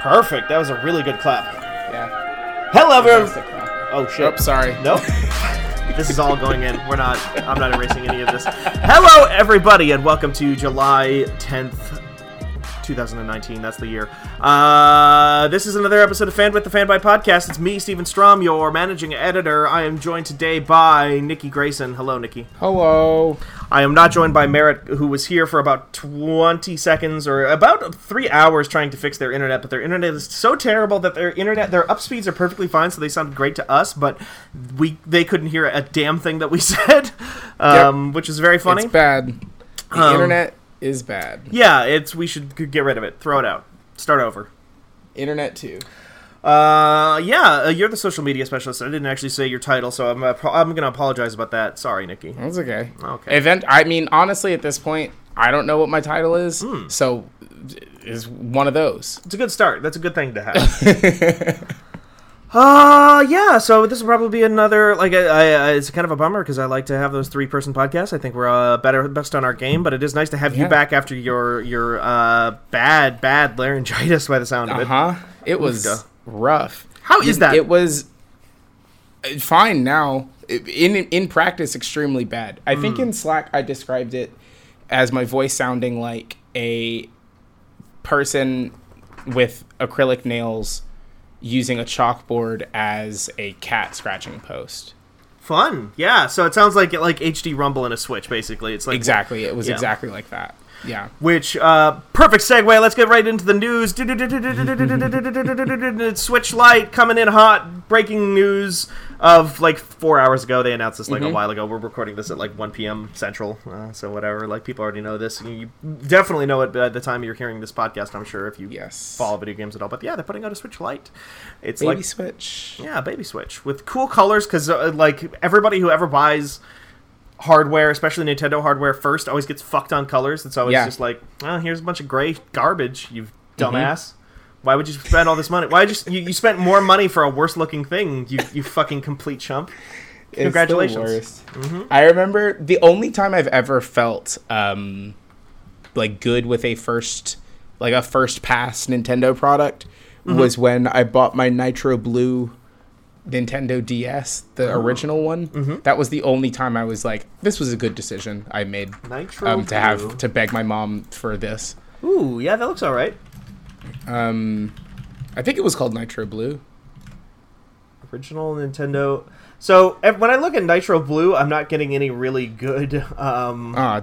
Perfect. That was a really good clap. Yeah. Hello, everyone. Oh, shit. Oops, sorry. Nope. This is all going in. I'm not erasing any of this. Hello, everybody, and welcome to July 10th, 2019. That's the year. This is another episode of Fan with the Fanboy Podcast. It's me, Stephen Strom, your managing editor. I am joined today by Nikki Grayson. Hello, Nikki. Hello. I am not joined by Merritt, who was here for about 20 seconds or about 3 hours trying to fix their internet, but their internet is so terrible that their up speeds are perfectly fine, so they sound great to us, but they couldn't hear a damn thing that we said, yep. Which is very funny. It's bad. The internet is bad. Yeah, we should get rid of it. Throw it out. Start over. Internet 2. Yeah, you're the social media specialist. I didn't actually say your title, so I'm going to apologize about that. Sorry, Nikki. That's okay. Okay. I mean, honestly, at this point, I don't know what my title is, so it's one of those. It's a good start. That's a good thing to have. Yeah, so this will probably be another, it's kind of a bummer because I like to have those 3-person podcasts. I think we're best on our game, but it is nice to have you back after your bad laryngitis by the sound of it. It was rough. How is that? It was fine now. In practice, extremely bad. I think in Slack I described it as my voice sounding like a person with acrylic nails using a chalkboard as a cat scratching post. Fun. Yeah, so it sounds like HD Rumble in a Switch, basically. It's like exactly. It was exactly like that. Yeah. Which, perfect segue. Let's get right into the news. Switch Lite coming in hot. Breaking news of 4 hours ago. They announced this a while ago. We're recording this at 1 p.m. Central. So whatever. People already know this. You definitely know it by the time you're hearing this podcast, I'm sure, if you follow video games at all. But yeah, they're putting out a Switch Lite. It's baby Switch. Yeah, baby Switch. With cool colors because, everybody who ever buys hardware, especially Nintendo hardware first, always gets fucked on colors. It's always just here's a bunch of gray garbage, you dumbass. Why would you spend all this money? Why you spent more money for a worse looking thing, you fucking complete chump. Congratulations. It's the worst. I remember the only time I've ever felt good with a first pass Nintendo product was when I bought my Nitro Blue Nintendo DS, the original one. That was the only time I was like, this was a good decision I made, to beg my mom for this. Ooh, yeah, that looks all right. I think it was called Nitro Blue. Original Nintendo. So when I look at Nitro Blue, I'm not getting any really good. Dang! Oh,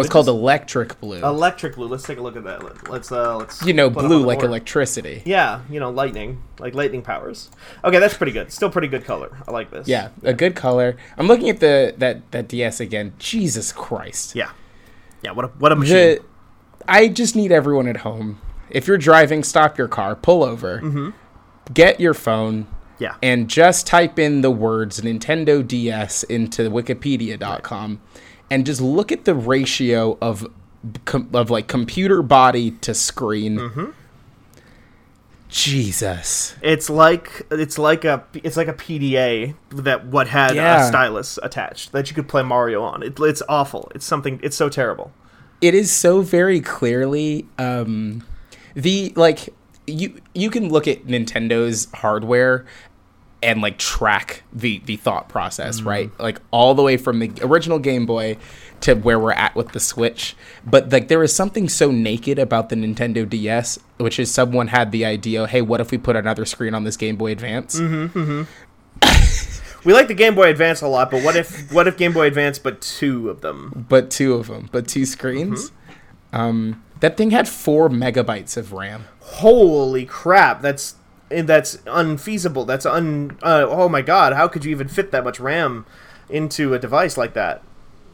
it's called Electric Blue. Electric Blue. Let's take a look at that. Let's. Blue like electricity. Yeah, lightning, like lightning powers. Okay, that's pretty good. Still pretty good color. I like this. Yeah, a good color. I'm looking at that DS again. Jesus Christ. Yeah. What a machine. I just need everyone at home. If you're driving, stop your car, pull over, get your phone. Yeah. And just type in the words Nintendo DS into wikipedia.com and just look at the ratio of computer body to screen. Jesus. It's like a PDA that had a stylus attached that you could play Mario on. It's awful. It's so terrible. It is so very clearly you can look at Nintendo's hardware and track the thought process, right? All the way from the original Game Boy to where we're at with the Switch. But there is something so naked about the Nintendo DS, which is someone had the idea, hey, what if we put another screen on this Game Boy Advance? We like the Game Boy Advance a lot, but what if Game Boy Advance but two of them? But two screens? That thing had 4 megabytes of RAM. Holy crap! That's that's unfeasible. That's oh my god, how could you even fit that much RAM into a device like that?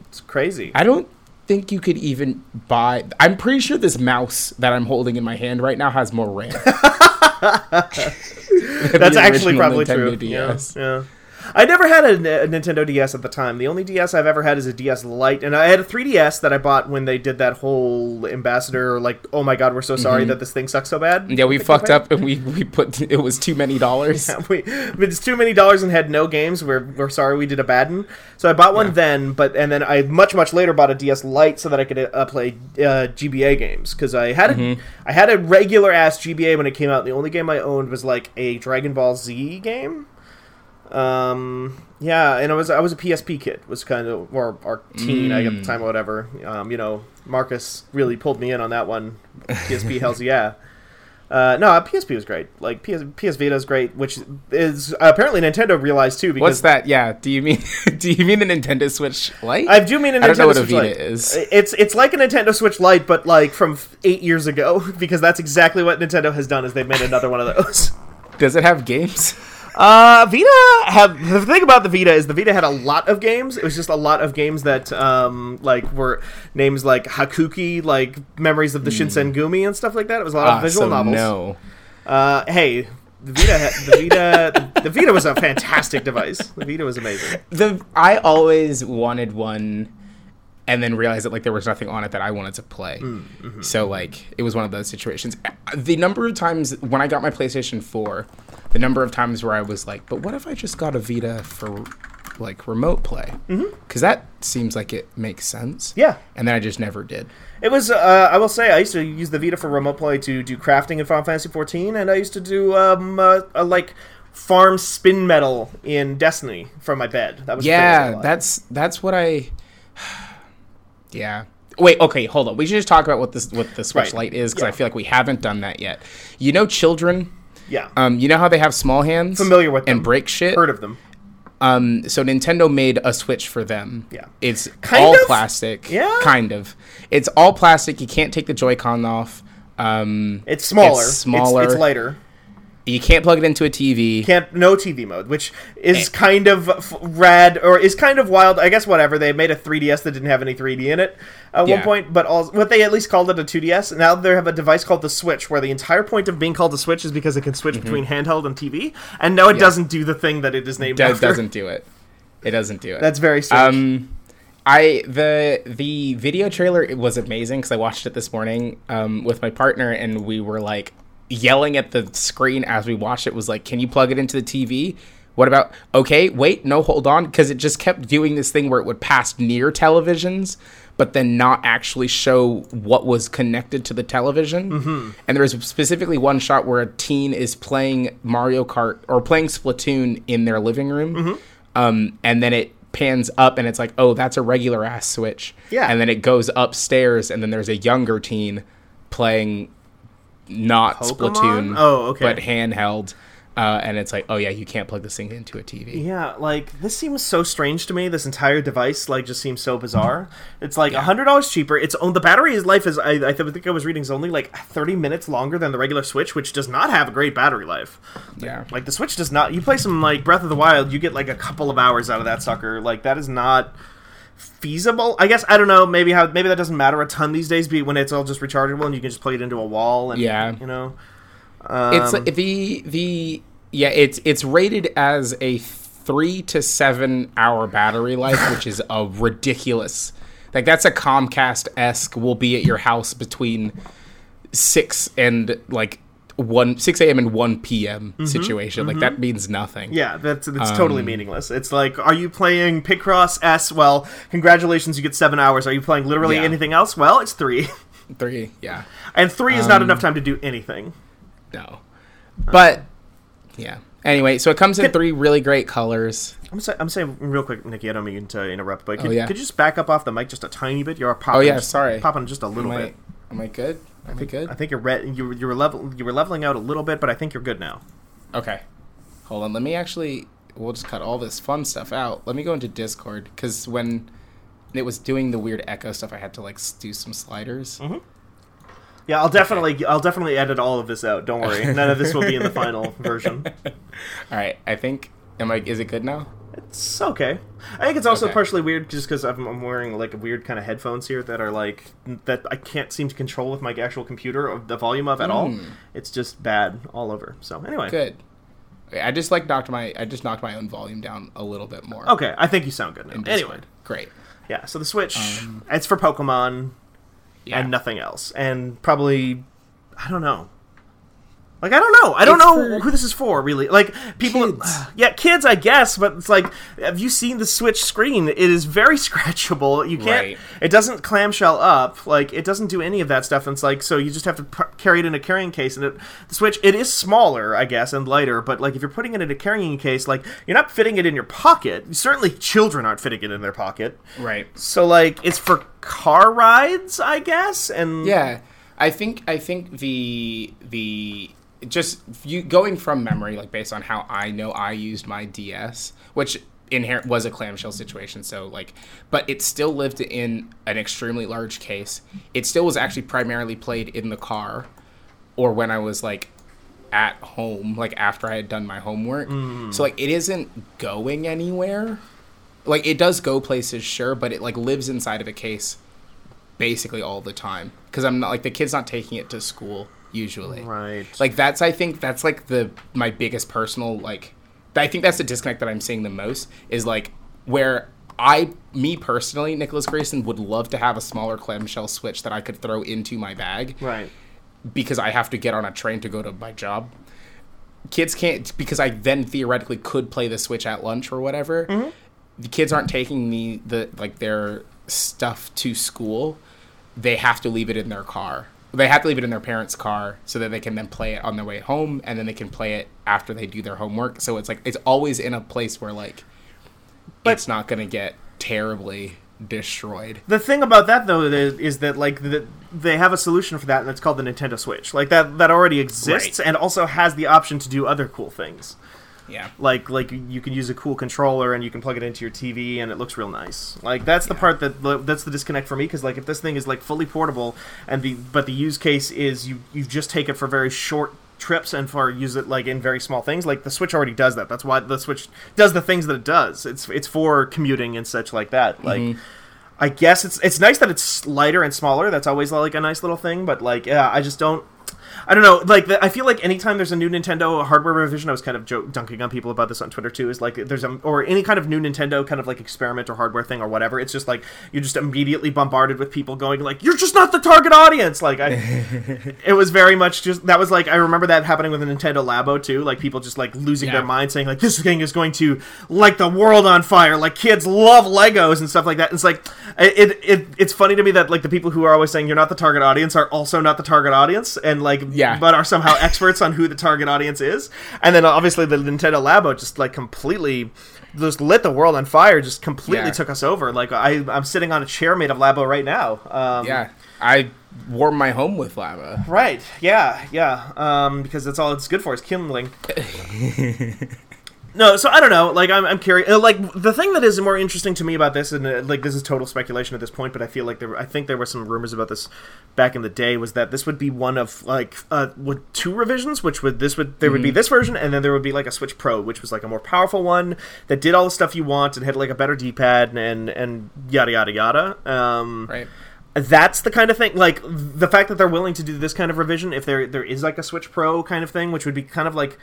It's crazy. I don't think you could even buy... I'm pretty sure this mouse that I'm holding in my hand right now has more RAM. That's actually probably Nintendo true. DS. Yeah. I never had a Nintendo DS at the time. The only DS I've ever had is a DS Lite, and I had a 3DS that I bought when they did that whole ambassador, like, oh my god, we're so sorry that this thing sucks so bad. Yeah, we fucked up, and we put, it was too many dollars. Yeah, it's too many dollars and had no games. We're sorry we did a bad one. So I bought one then, and then I much later bought a DS Lite so that I could play GBA games, because I had a regular ass GBA when it came out. The only game I owned was like a Dragon Ball Z game. And I was a PSP kid, was kind of, or our teen at the time or whatever. Marcus really pulled me in on that one. PSP hells yeah. PSP was great. Like PS Vita is great, which is apparently Nintendo realized too. Because what's that? Yeah. Do you mean the Nintendo Switch Lite? I do mean a Nintendo Switch Lite. I don't know what a Vita is. It's like a Nintendo Switch Lite, but like from 8 years ago, because that's exactly what Nintendo has done, is they've made another one of those. Does it have games? The thing about the Vita is the Vita had a lot of games. It was just a lot of games that, were names like Hakuki, like Memories of the Shinsengumi and stuff like that. It was a lot of visual novels. No. Hey, the Vita was a fantastic device. The Vita was amazing. I always wanted one, and then realized that, like, there was nothing on it that I wanted to play. Mm-hmm. So, like, it was one of those situations. The number of times when I got my PlayStation 4, the number of times where I was like, but what if I just got a Vita for, like, remote play? Because that seems like it makes sense. Yeah. And then I just never did. It was, I will say, I used to use the Vita for remote play to do crafting in Final Fantasy XIV, and I used to do, farm spin metal in Destiny from my bed. That was that's what I... Yeah. Wait, okay, hold on. We should just talk about what the Switch Lite is, because I feel like we haven't done that yet. You know children? Yeah. You know how they have small hands? Familiar with them. And break shit? Heard of them. So Nintendo made a Switch for them. Yeah. It's kind all of? Plastic. Yeah. Kind of. It's all plastic. You can't take the Joy-Con off. It's smaller. It's lighter. You can't plug it into a TV. No TV mode, which is kind of rad, or is kind of wild. I guess whatever. They made a 3DS that didn't have any 3D in it at one point, but what they at least called it a 2DS. Now they have a device called the Switch, where the entire point of being called the Switch is because it can switch between handheld and TV, and no, it doesn't do the thing that it is named after. It doesn't do it. It doesn't do it. That's very strange. The video trailer, it was amazing, because I watched it this morning with my partner, and we were like, yelling at the screen as we watched it, was like, can you plug it into the TV? What about, okay, wait, no, hold on, because it just kept doing this thing where it would pass near televisions, but then not actually show what was connected to the television. And there was specifically one shot where a teen is playing Mario Kart, or playing Splatoon in their living room, and then it pans up, and it's like, oh, that's a regular ass Switch. Yeah. And then it goes upstairs, and then there's a younger teen playing... not Pokemon? Splatoon, but handheld, and it's like, oh yeah, you can't plug this thing into a TV. Yeah, like, this seems so strange to me. This entire device, like, just seems so bizarre. It's like $100 cheaper. It's the battery life is, I think I was reading, is only like 30 minutes longer than the regular Switch, which does not have a great battery life. Yeah, like the Switch does not. You play some like Breath of the Wild, you get like a couple of hours out of that sucker. Like, that is not feasible. I guess, I don't know, maybe that doesn't matter a ton these days, when it's all just rechargeable and you can just plug it into a wall, and it's like it's rated as a 3 to 7 hour battery life, which is a ridiculous, like, that's a Comcast-esque will be at your house between 6 a.m. and 1 p.m. situation. Like, that means nothing. Yeah, that's totally meaningless. It's like, are you playing Picross S? Well, congratulations, you get 7 hours. Are you playing literally anything else? Well, it's 3. 3, yeah. And 3 is not enough time to do anything. No. But, yeah. Anyway, so it comes in 3 really great colors. I'm saying real quick, Nikki, I don't mean to interrupt, but could you just back up off the mic just a tiny bit? You're popping. Oh, yeah, sorry. Popping just a little bit. Am I good? I think you're you were leveling out a little bit, but I think you're good now. Okay. Hold on. Let me actually... We'll just cut all this fun stuff out. Let me go into Discord, because when it was doing the weird echo stuff, I had to, like, do some sliders. Yeah, I'll definitely edit all of this out. Don't worry. None of this will be in the final version. All right. I think I'm like, is it good now? It's okay. I think it's also partially weird just because I'm wearing like weird kind of headphones here that are like that I can't seem to control with my actual computer or the volume of at all. It's just bad all over. So anyway, good. I just like knocked my own volume down a little bit more. Okay, I think you sound good now. Anyway, great. Yeah. So the Switch, it's for Pokemon and nothing else, and probably I don't know. Like, I don't know. I don't know who this is for, really. Like, people... Kids. Yeah, kids, I guess, but it's like, have you seen the Switch screen? It is very scratchable. You can't... Right. It doesn't clamshell up. Like, it doesn't do any of that stuff. And it's like, so you just have to carry it in a carrying case. And the Switch, it is smaller, I guess, and lighter. But, like, if you're putting it in a carrying case, like, you're not fitting it in your pocket. Certainly children aren't fitting it in their pocket. Right. So, like, it's for car rides, I guess? And yeah. I think the... Just you going from memory, like based on how I know I used my DS, which inherent was a clamshell situation. So like, but it still lived in an extremely large case. It still was actually primarily played in the car, or when I was like at home, like after I had done my homework. So like, it isn't going anywhere. Like it does go places, sure, but it like lives inside of a case basically all the time because I'm not like the kid's not taking it to school. Usually. Right. Like that's, I think that's like my biggest personal, like, I think that's the disconnect that I'm seeing the most is like where me personally, Nicholas Grayson would love to have a smaller clamshell Switch that I could throw into my bag. Right. Because I have to get on a train to go to my job. Kids can't, because I then theoretically could play the Switch at lunch or whatever. Mm-hmm. The kids aren't taking their stuff to school. They have to leave it in their car. They have to leave it in their parents' car so that they can then play it on their way home, and then they can play it after they do their homework. So it's like it's always in a place where like it's not going to get terribly destroyed. The thing about that though is that like they have a solution for that, and it's called the Nintendo Switch. Like that already exists, right. And also has the option to do other cool things. Yeah, like you can use a cool controller and you can plug it into your TV and it looks real nice. Like that's the part that's the disconnect for me because like if this thing is like fully portable and the use case is you just take it for very short trips and use it like in very small things. Like the Switch already does that. That's why the Switch does the things that it does. It's for commuting and such like that. Like I guess it's nice that it's lighter and smaller. That's always like a nice little thing. But like yeah, I don't know, like, I feel like anytime there's a new Nintendo hardware revision, I was kind of dunking on people about this on Twitter, too, is, like, there's or any kind of new Nintendo kind of, like, experiment or hardware thing or whatever, it's just, like, you're just immediately bombarded with people going, like, you're just not the target audience! Like, it was very much just, that was, like, I remember that happening with the Nintendo Labo, too, like, people just, like, losing their mind, saying, like, this thing is going to light the world on fire, like, kids love Legos and stuff like that, and it's, like, it's funny to me that, like, the people who are always saying you're not the target audience are also not the target audience, and, like, but are somehow experts on who the target audience is. And then obviously the Nintendo Labo just like completely just lit the world on fire, just completely took us over. Like I'm sitting on a chair made of Labo right now. I warm my home with Labo. Right. Yeah. Because that's all it's good for is kindling. No, so I don't know. Like, I'm curious. Like, the thing that is more interesting to me about this, and like, this is total speculation at this point, but I feel like I think there were some rumors about this back in the day. Was that this would be one of like two revisions, which would would be this version, and then there would be like a Switch Pro, which was like a more powerful one that did all the stuff you want and had like a better D-pad and yada yada yada. Right. That's the kind of thing, like, the fact that they're willing to do this kind of revision, if there is like a Switch Pro kind of thing, which would be kind of like.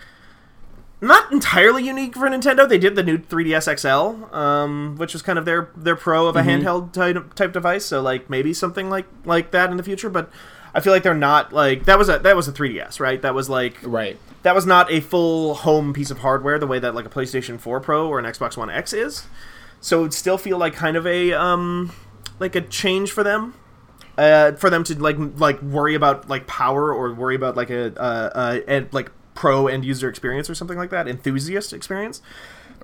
Not entirely unique for Nintendo. They did the new 3DS XL, which was kind of their pro of a handheld type device. So like maybe something like that in the future. But I feel like they're not like that was a 3DS, right? That was like that was not a full home piece of hardware the way that like a PlayStation 4 Pro or an Xbox One X is. So it would still feel like kind of a like a change for them. For them to like worry about like power or worry about like a like pro end user experience or something like that, enthusiast experience,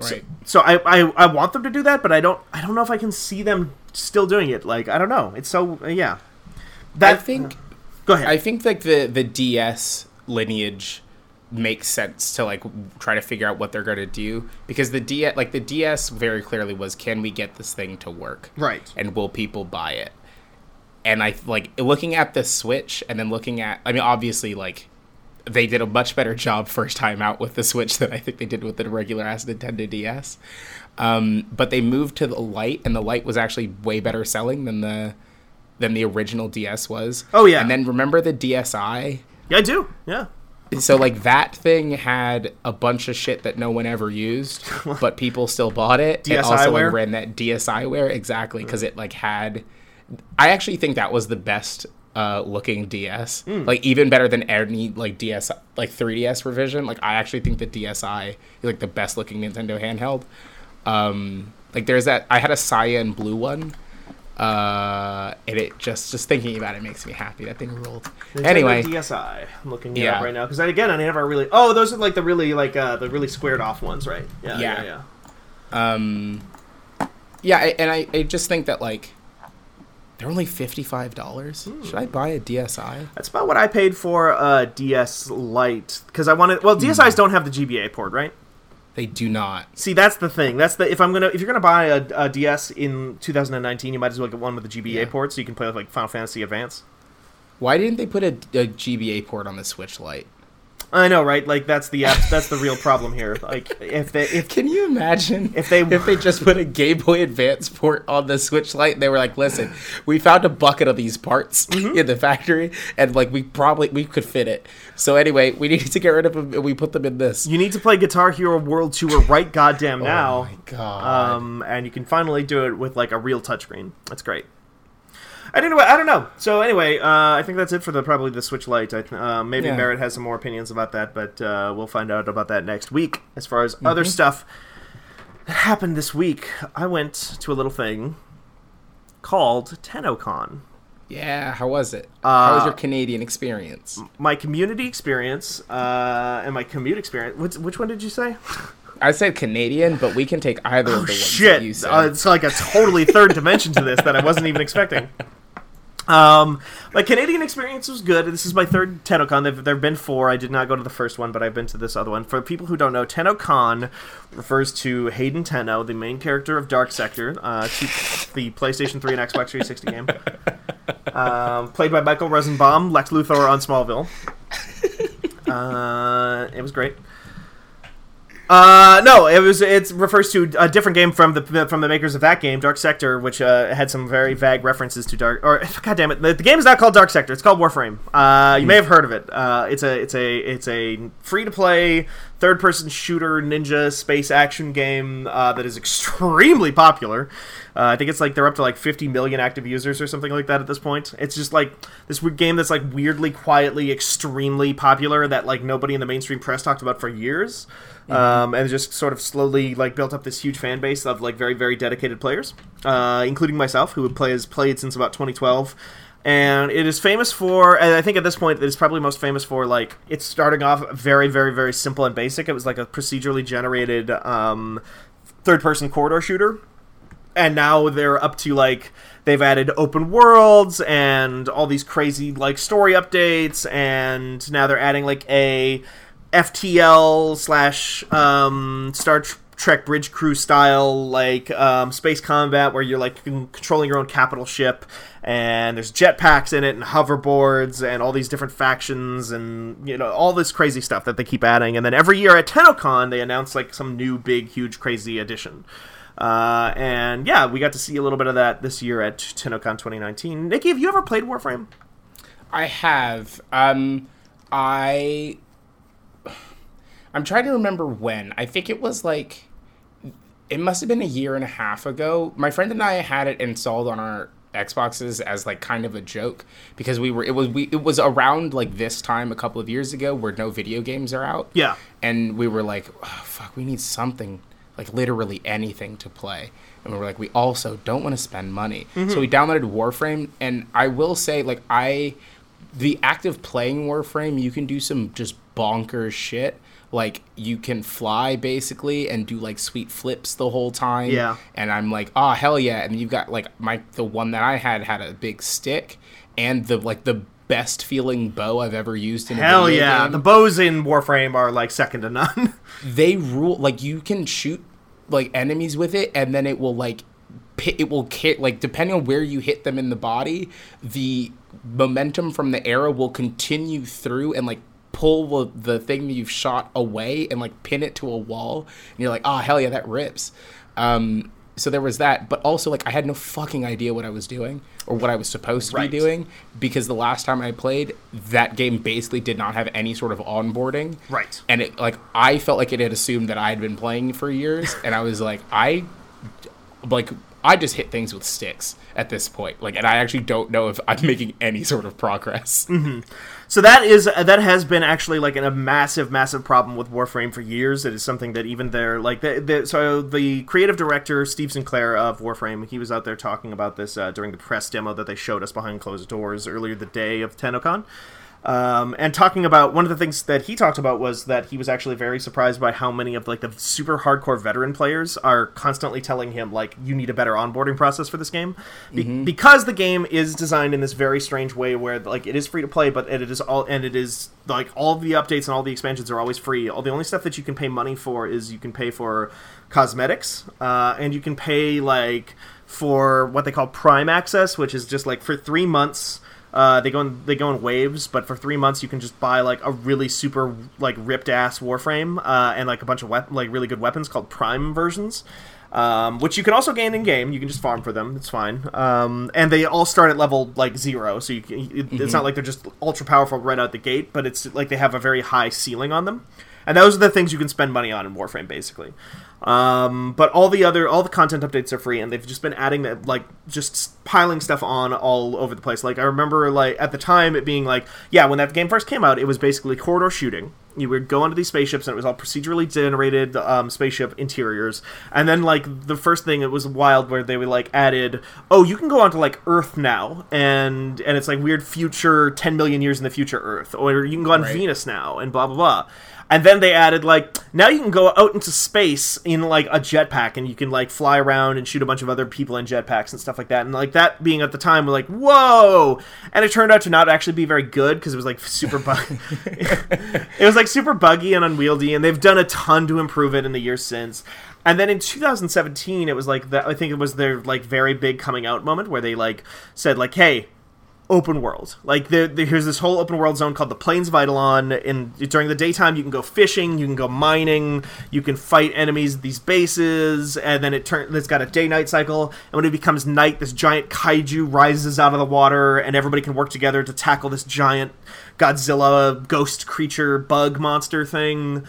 right? So I want them to do that, but I don't know if I can see them still doing it. Like I don't know. It's so yeah. That, I think. Go ahead. I think like the DS lineage makes sense to like try to figure out what they're going to do because the DS very clearly was, can we get this thing to work? Right. And will people buy it? And I like looking at the Switch and then looking at, I mean, obviously, like, they did a much better job first time out with the Switch than I think they did with the regular ass Nintendo DS. But they moved to the Lite, and the Lite was actually way better selling than the original DS was. Oh yeah. And then remember the DSi? Yeah, I do. Yeah. So like that thing had a bunch of shit that no one ever used, but people still bought it. DSiWare? And also like, ran that DSiWare, exactly, because it like had. I actually think that was the best looking DS, like even better than any like DS, like 3DS revision. Like I actually think the DSi is like the best looking Nintendo handheld. Like there's that. I had a cyan blue one, and it just thinking about it makes me happy. That thing ruled. Nintendo anyway, DSi. I'm looking it up right now because I never really. Oh, those are like the really like the really squared off ones, right? Yeah. I just think that like. They're only $55. Should I buy a DSi? That's about what I paid for a DS Lite because I wanted. Well, DSIs don't have the GBA port, right? They do not. See, that's the thing. That's the if you're gonna buy a DS in 2019, you might as well get one with a GBA port so you can play with like Final Fantasy Advance. Why didn't they put a GBA port on the Switch Lite? I know, right? Like that's the real problem here. Like if can you imagine if they just put a Game Boy Advance port on the Switch Lite and they were like, "Listen, we found a bucket of these parts in the factory and like we could fit it. So anyway, we need to get rid of them and we put them in this. You need to play Guitar Hero World Tour right goddamn now." Oh my god. And you can finally do it with like a real touchscreen. That's great. I don't know. So anyway, I think that's it for the Switch Lite. Maybe Merritt has some more opinions about that, but we'll find out about that next week. As far as other stuff that happened this week, I went to a little thing called TennoCon. Yeah, how was it? How was your Canadian experience? My community experience and my commute experience. Which one did you say? I said Canadian, but we can take either of the ones that you said. It's like a totally third dimension to this that I wasn't even expecting. My Canadian experience was good. This is my third TennoCon. There have been four. I did not go to the first one, but I've been to this other one. For people who don't know, TennoCon refers to Hayden Tenno, the main character of Dark Sector, the PlayStation 3 and Xbox 360 game, played by Michael Rosenbaum, Lex Luthor on Smallville. It was great. No, it refers to a different game from the makers of that game, Dark Sector, which had some very vague references to the game is not called Dark Sector, it's called Warframe. You may have heard of it. It's a free-to-play third-person shooter ninja space action game that is extremely popular. I think it's like they're up to like 50 million active users or something like that at this point. It's just like this weird game that's like weirdly, quietly, extremely popular that like nobody in the mainstream press talked about for years. And just sort of slowly like built up this huge fan base of like very, very dedicated players, including myself, who has played since about 2012. And it is famous for, and I think at this point it's probably most famous for, like, it's starting off very, very, very simple and basic. It was like a procedurally generated third-person corridor shooter. And now they're up to, like, they've added open worlds and all these crazy, like, story updates. And now they're adding, like, a FTL / Star Trek Bridge Crew style, like, space combat where you're, like, controlling your own capital ship, and there's jetpacks in it and hoverboards and all these different factions and, you know, all this crazy stuff that they keep adding. And then every year at TennoCon, they announce, like, some new, big, huge, crazy addition. And, yeah, we got to see a little bit of that this year at TennoCon 2019. Nikki, have you ever played Warframe? I have. I'm trying to remember when. I think it was like, it must have been a year and a half ago. My friend and I had it installed on our Xboxes as like kind of a joke because it was around like this time a couple of years ago where no video games are out. Yeah. And we were like, oh, fuck, we need something, like literally anything to play. And we were like, we also don't want to spend money. Mm-hmm. So we downloaded Warframe, and I will say, like, the act of playing Warframe, you can do some just bonkers shit. Like, you can fly, basically, and do, like, sweet flips the whole time. Yeah. And I'm like, oh, hell yeah. And you've got, like, the one that I had a big stick. And, the best-feeling bow I've ever used in a video game. Hell yeah. The bows in Warframe are, like, second to none. They rule. Like, you can shoot, like, enemies with it, and then it will, like, depending on where you hit them in the body, the momentum from the arrow will continue through and like pull the thing that you've shot away and like pin it to a wall, and you're like, oh hell yeah, that rips. So there was that, but also like I had no fucking idea what I was doing or what I was supposed to be doing, because the last time I played, that game basically did not have any sort of onboarding. Right. And it like I felt like it had assumed that I had been playing for years, and I was like, I just hit things with sticks at this point. Like, and I actually don't know if I'm making any sort of progress. Mm-hmm. So that has been actually like a massive, massive problem with Warframe for years. It is something that even there, like, so the creative director, Steve Sinclair of Warframe, he was out there talking about this during the press demo that they showed us behind closed doors earlier the day of TennoCon. And talking about, one of the things that he talked about was that he was actually very surprised by how many of like the super hardcore veteran players are constantly telling him like, you need a better onboarding process for this game, because the game is designed in this very strange way where like it is free to play, but it is like all the updates and all the expansions are always free. All the only stuff that you can pay money for is you can pay for cosmetics, and you can pay like for what they call Prime Access, which is just like for 3 months. They go in waves, but for 3 months you can just buy like a really super like ripped ass Warframe and like a bunch of really good weapons called Prime versions, which you can also gain in game. You can just farm for them; it's fine. And they all start at level like 0, so it's not like they're just ultra powerful right out the gate, but it's like they have a very high ceiling on them. And those are the things you can spend money on in Warframe, basically. But all the content updates are free, and they've just been adding that, like, just piling stuff on all over the place. Like, I remember, like, at the time it being like, yeah, when that game first came out, it was basically corridor shooting. You would go onto these spaceships, and it was all procedurally generated spaceship interiors. And then, like, the first thing, it was wild, where they were, like, added, oh, you can go onto, like, Earth now, and it's, like, weird future, 10 million years in the future Earth. Or you can go on Venus now, and blah, blah, blah. And then they added, like, now you can go out into space in, like, a jetpack, and you can, like, fly around and shoot a bunch of other people in jetpacks and stuff like that. And, like, that being at the time, we're like, whoa! And it turned out to not actually be very good, because it was, like, super buggy. It was, like, super buggy and unwieldy, and they've done a ton to improve it in the years since. And then in 2017, it was, like, I think it was their, like, very big coming out moment, where they, like, said, like, hey, open world. Like, here's this whole open world zone called the Plains of Eidolon, and during the daytime you can go fishing, you can go mining, you can fight enemies at these bases, and then it's got a day-night cycle, and when it becomes night, this giant kaiju rises out of the water, and everybody can work together to tackle this giant Godzilla ghost creature bug monster thing.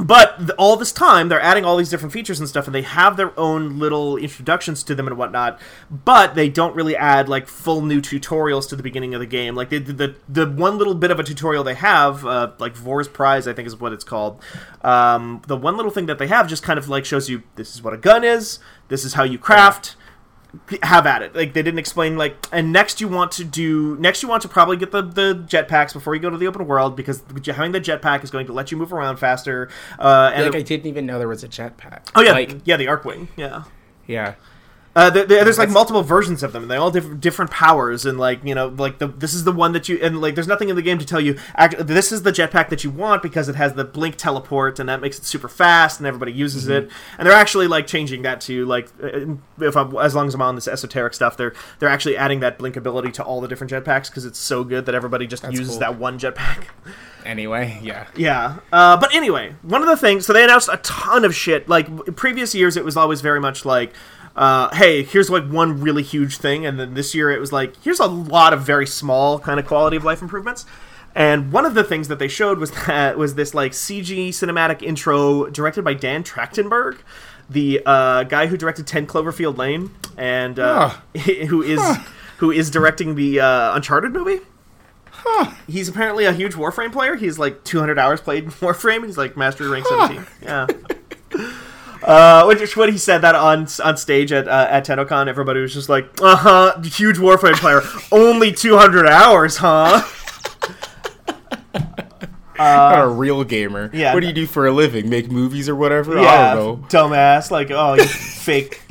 But all this time, they're adding all these different features and stuff, and they have their own little introductions to them and whatnot, but they don't really add, like, full new tutorials to the beginning of the game. Like, the one little bit of a tutorial they have, like, Vor's Prize, I think is what it's called, the one little thing that they have just kind of, like, shows you, this is what a gun is, this is how you craft, have at it. Like, they didn't explain, like, and next you want to probably get the jetpacks before you go to the open world, because having the jetpack is going to let you move around faster. And I didn't even know there was a jetpack. Oh yeah, like, yeah, the Arcwing. Yeah. There's like multiple versions of them, and they all different powers, and like, you know, like this is the one that you, and like there's nothing in the game to tell you this is the jetpack that you want, because it has the blink teleport, and that makes it super fast, and everybody uses it. And they're actually like changing that to like, as long as I'm on this esoteric stuff, they're actually adding that blink ability to all the different jetpacks, because it's so good that everybody just uses that one jetpack. Anyway, yeah. But anyway, one of the things, so they announced a ton of shit. Like in previous years, it was always very much like, hey, here's like one really huge thing, and then this year it was like, here's a lot of very small kind of quality of life improvements. And one of the things that they showed was this like CG cinematic intro directed by Dan Trachtenberg, the guy who directed 10 Cloverfield Lane, and who is directing the Uncharted movie. He's apparently a huge Warframe player. He's like 200 hours played in Warframe, and he's like mastery rank 17. Yeah. Which when he said that on stage at TennoCon, everybody was just like, huge Warframe player, only 200 hours, huh? Not a real gamer. Yeah, what do you do for a living? Make movies or whatever? Yeah, I don't know. Dumbass. Like, oh, you fake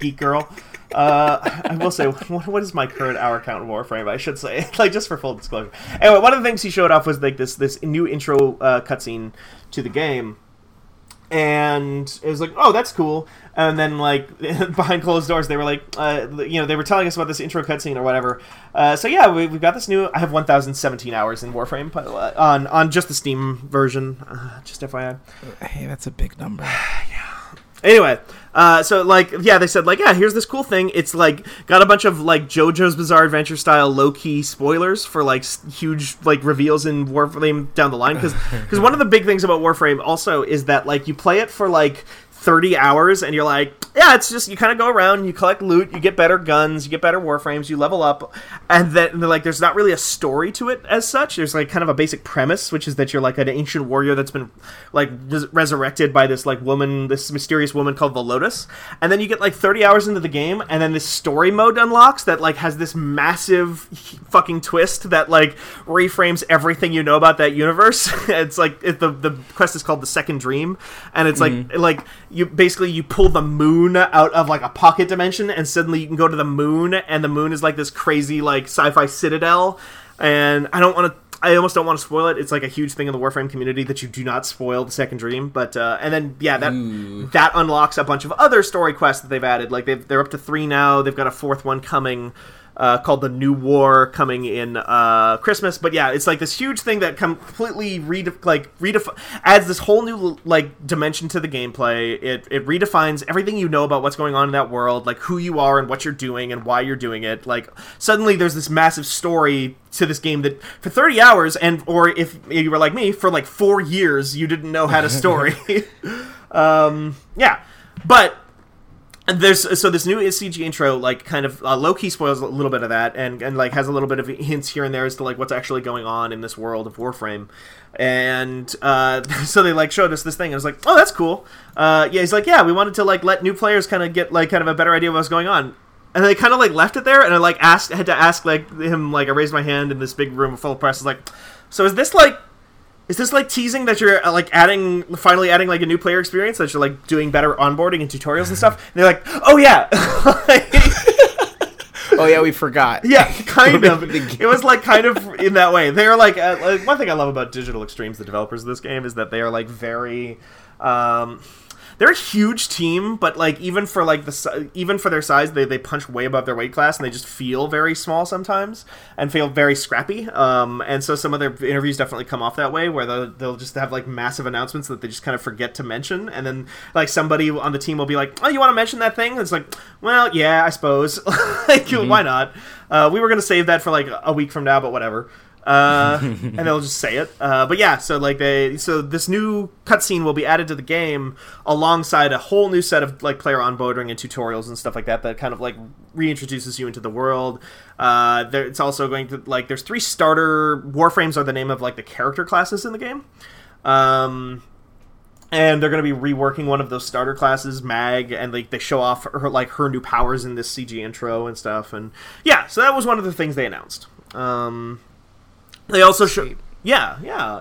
geek girl. I will say, what is my current hour count in Warframe? I should say, like, just for full disclosure. Anyway, one of the things he showed off was like this new intro cutscene to the game. And it was like, oh, that's cool. And then, like, behind closed doors, they were like, you know, they were telling us about this intro cutscene or whatever. So, yeah, we've got this new... I have 1,017 hours in Warframe on just the Steam version. Just FYI. Hey, that's a big number. Yeah. Anyway, so, like, yeah, they said, like, yeah, here's this cool thing. It's, like, got a bunch of, like, JoJo's Bizarre Adventure-style low-key spoilers for, like, huge, like, reveals in Warframe down the line. Because one of the big things about Warframe also is that, like, you play it for, like, 30 hours, and you're like, yeah, it's just, you kind of go around, you collect loot, you get better guns, you get better Warframes, you level up, and then, like, there's not really a story to it as such. There's, like, kind of a basic premise, which is that you're, like, an ancient warrior that's been, like, resurrected by this, like, woman, this mysterious woman called the Lotus, and then you get, like, 30 hours into the game, and then this story mode unlocks that, like, has this massive fucking twist that, like, reframes everything you know about that universe. It's, like, the quest is called The Second Dream, and it's, like... You basically pull the moon out of, like, a pocket dimension, and suddenly you can go to the moon, and the moon is, like, this crazy, like, sci-fi citadel, and I almost don't want to spoil it. It's, like, a huge thing in the Warframe community that you do not spoil The Second Dream, but, and then, yeah, that unlocks a bunch of other story quests that they've added. Like, they're up to 3 now, they've got a 4th one coming, called The New War, coming in Christmas. But yeah, it's like this huge thing that completely adds this whole new, like, dimension to the gameplay. It redefines everything you know about what's going on in that world, like who you are and what you're doing and why you're doing it. Like, suddenly there's this massive story to this game that for 30 hours, and or if you were like me, for like 4 years you didn't know had a story. Yeah, but so this new CG intro, like, kind of low-key spoils a little bit of that, and like has a little bit of hints here and there as to, like, what's actually going on in this world of Warframe. And so they, like, showed us this thing, and I was like, oh, that's cool. Yeah, he's like, yeah, we wanted to, like, let new players kind of get, like, kind of a better idea of what's going on. And they kind of, like, left it there, and I, like, had to ask, like, him, like, I raised my hand in this big room full of press. I was like, so is this, like, teasing that you're, like, finally adding, like, a new player experience? That you're, like, doing better onboarding and tutorials and stuff? And they're like, oh, yeah. Oh, yeah, we forgot. Yeah, kind of. It was, like, kind of in that way. They're, like, one thing I love about Digital Extremes, the developers of this game, is that they are, like, very... they're a huge team, but, like, even for their size, they punch way above their weight class, and they just feel very small sometimes and feel very scrappy. And so some of their interviews definitely come off that way, where they'll just have, like, massive announcements that they just kind of forget to mention, and then, like, somebody on the team will be like, oh, you want to mention that thing? And it's like, well, yeah, I suppose. Like, why not? We were going to save that for, like, a week from now, but whatever. And they'll just say it. But yeah, so like so this new cutscene will be added to the game alongside a whole new set of, like, player onboarding and tutorials and stuff like that kind of, like, reintroduces you into the world. It's also going to, like, there's 3 starter Warframes are the name of, like, the character classes in the game. And they're going to be reworking one of those starter classes, Mag, and, like, they show off her new powers in this CG intro and stuff. And yeah, so that was one of the things they announced. They also show... Yeah. I love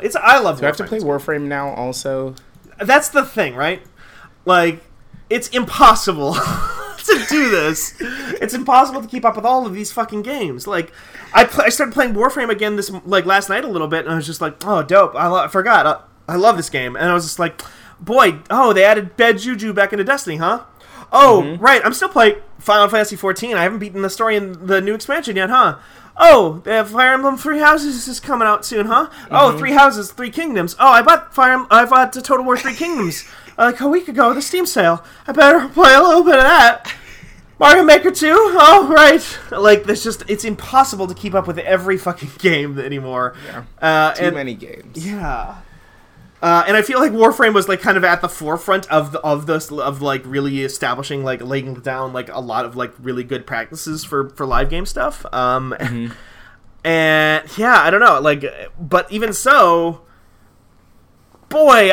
Warframe. Do I have to play Warframe now also? That's the thing, right? Like, it's impossible to do this. It's impossible to keep up with all of these fucking games. Like, I started playing Warframe again this, like, last night a little bit, and I was just like, oh, dope. I forgot. I love this game. And I was just like, boy, oh, they added Bad Juju back into Destiny, huh? Oh, right, I'm still playing Final Fantasy XIV. I haven't beaten the story in the new expansion yet, huh? Oh, they have Fire Emblem 3 Houses is coming out soon, huh? Mm-hmm. Oh, 3 Houses, 3 Kingdoms. Oh, I bought Total War 3 Kingdoms like a week ago at the Steam sale. I better play a little bit of that. Mario Maker 2? Oh, right. Like, there's just... It's impossible to keep up with every fucking game anymore. Yeah. Many games. Yeah. And I feel like Warframe was, like, kind of at the forefront of like, really establishing, like, laying down, like, a lot of, like, really good practices for live game stuff. And yeah, I don't know, like, but even so, boy,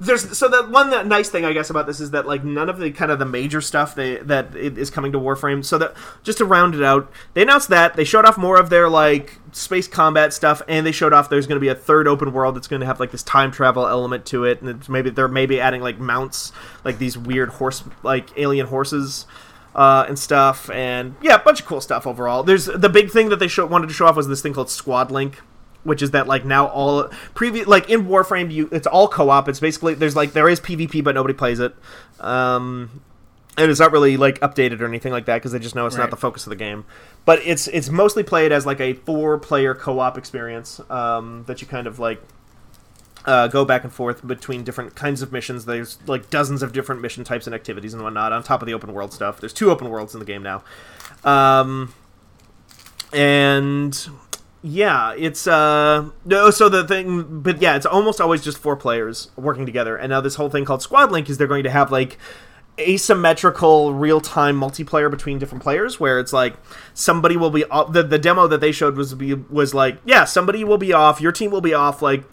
the nice thing, I guess, about this is that, like, none of the kind of the major stuff that is coming to Warframe. So that, just to round it out, they announced that they showed off more of their, like, space combat stuff, and they showed off there's going to be a 3rd open world that's going to have, like, this time travel element to it, and it's maybe they're adding, like, mounts, like these weird horse, like, alien horses. And stuff, and yeah, a bunch of cool stuff overall. There's the big thing that they wanted to show off was this thing called Squad Link, which is that, like, now all previous, like, in Warframe, it's all co-op. It's basically, there is PvP, but nobody plays it. And it's not really, like, updated or anything like that, because they just know it's not the focus of the game. But it's mostly played as, like, a four-player co-op experience that you kind of, like, go back and forth between different kinds of missions. There's, like, dozens of different mission types and activities and whatnot, on top of the open-world stuff. There's 2 open worlds in the game now. And... yeah, it's, it's almost always just 4 players working together, and now this whole thing called Squad Link is they're going to have, like, asymmetrical real-time multiplayer between different players, where it's, like, somebody will be off, the demo that they showed was like, yeah, somebody will be off, your team will be off, like,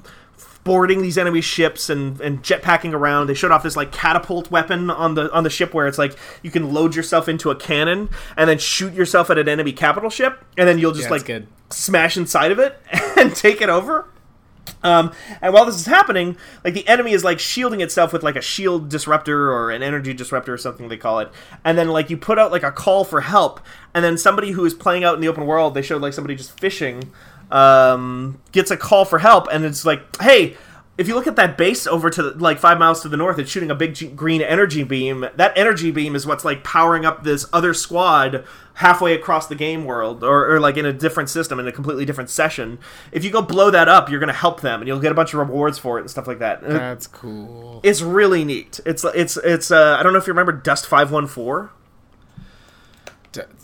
boarding these enemy ships and jetpacking around. They showed off this, like, catapult weapon on the ship where it's, like, you can load yourself into a cannon and then shoot yourself at an enemy capital ship, and then you'll just, smash inside of it and take it over. And while this is happening, like, the enemy is, like, shielding itself with, like, a shield disruptor or an energy disruptor or something they call it. And then, like, you put out, like, a call for help, and then somebody who is playing out in the open world, they showed, like, somebody just fishing, gets a call for help, and it's like, hey, if you look at that base over to, the, like, 5 miles to the north, it's shooting a big green energy beam. That energy beam is what's, like, powering up this other squad halfway across the game world, or like, in a different system, in a completely different session. If you go blow that up, you're going to help them, and you'll get a bunch of rewards for it and stuff like that. That's cool. It's really neat. It's I don't know if you remember Dust 514.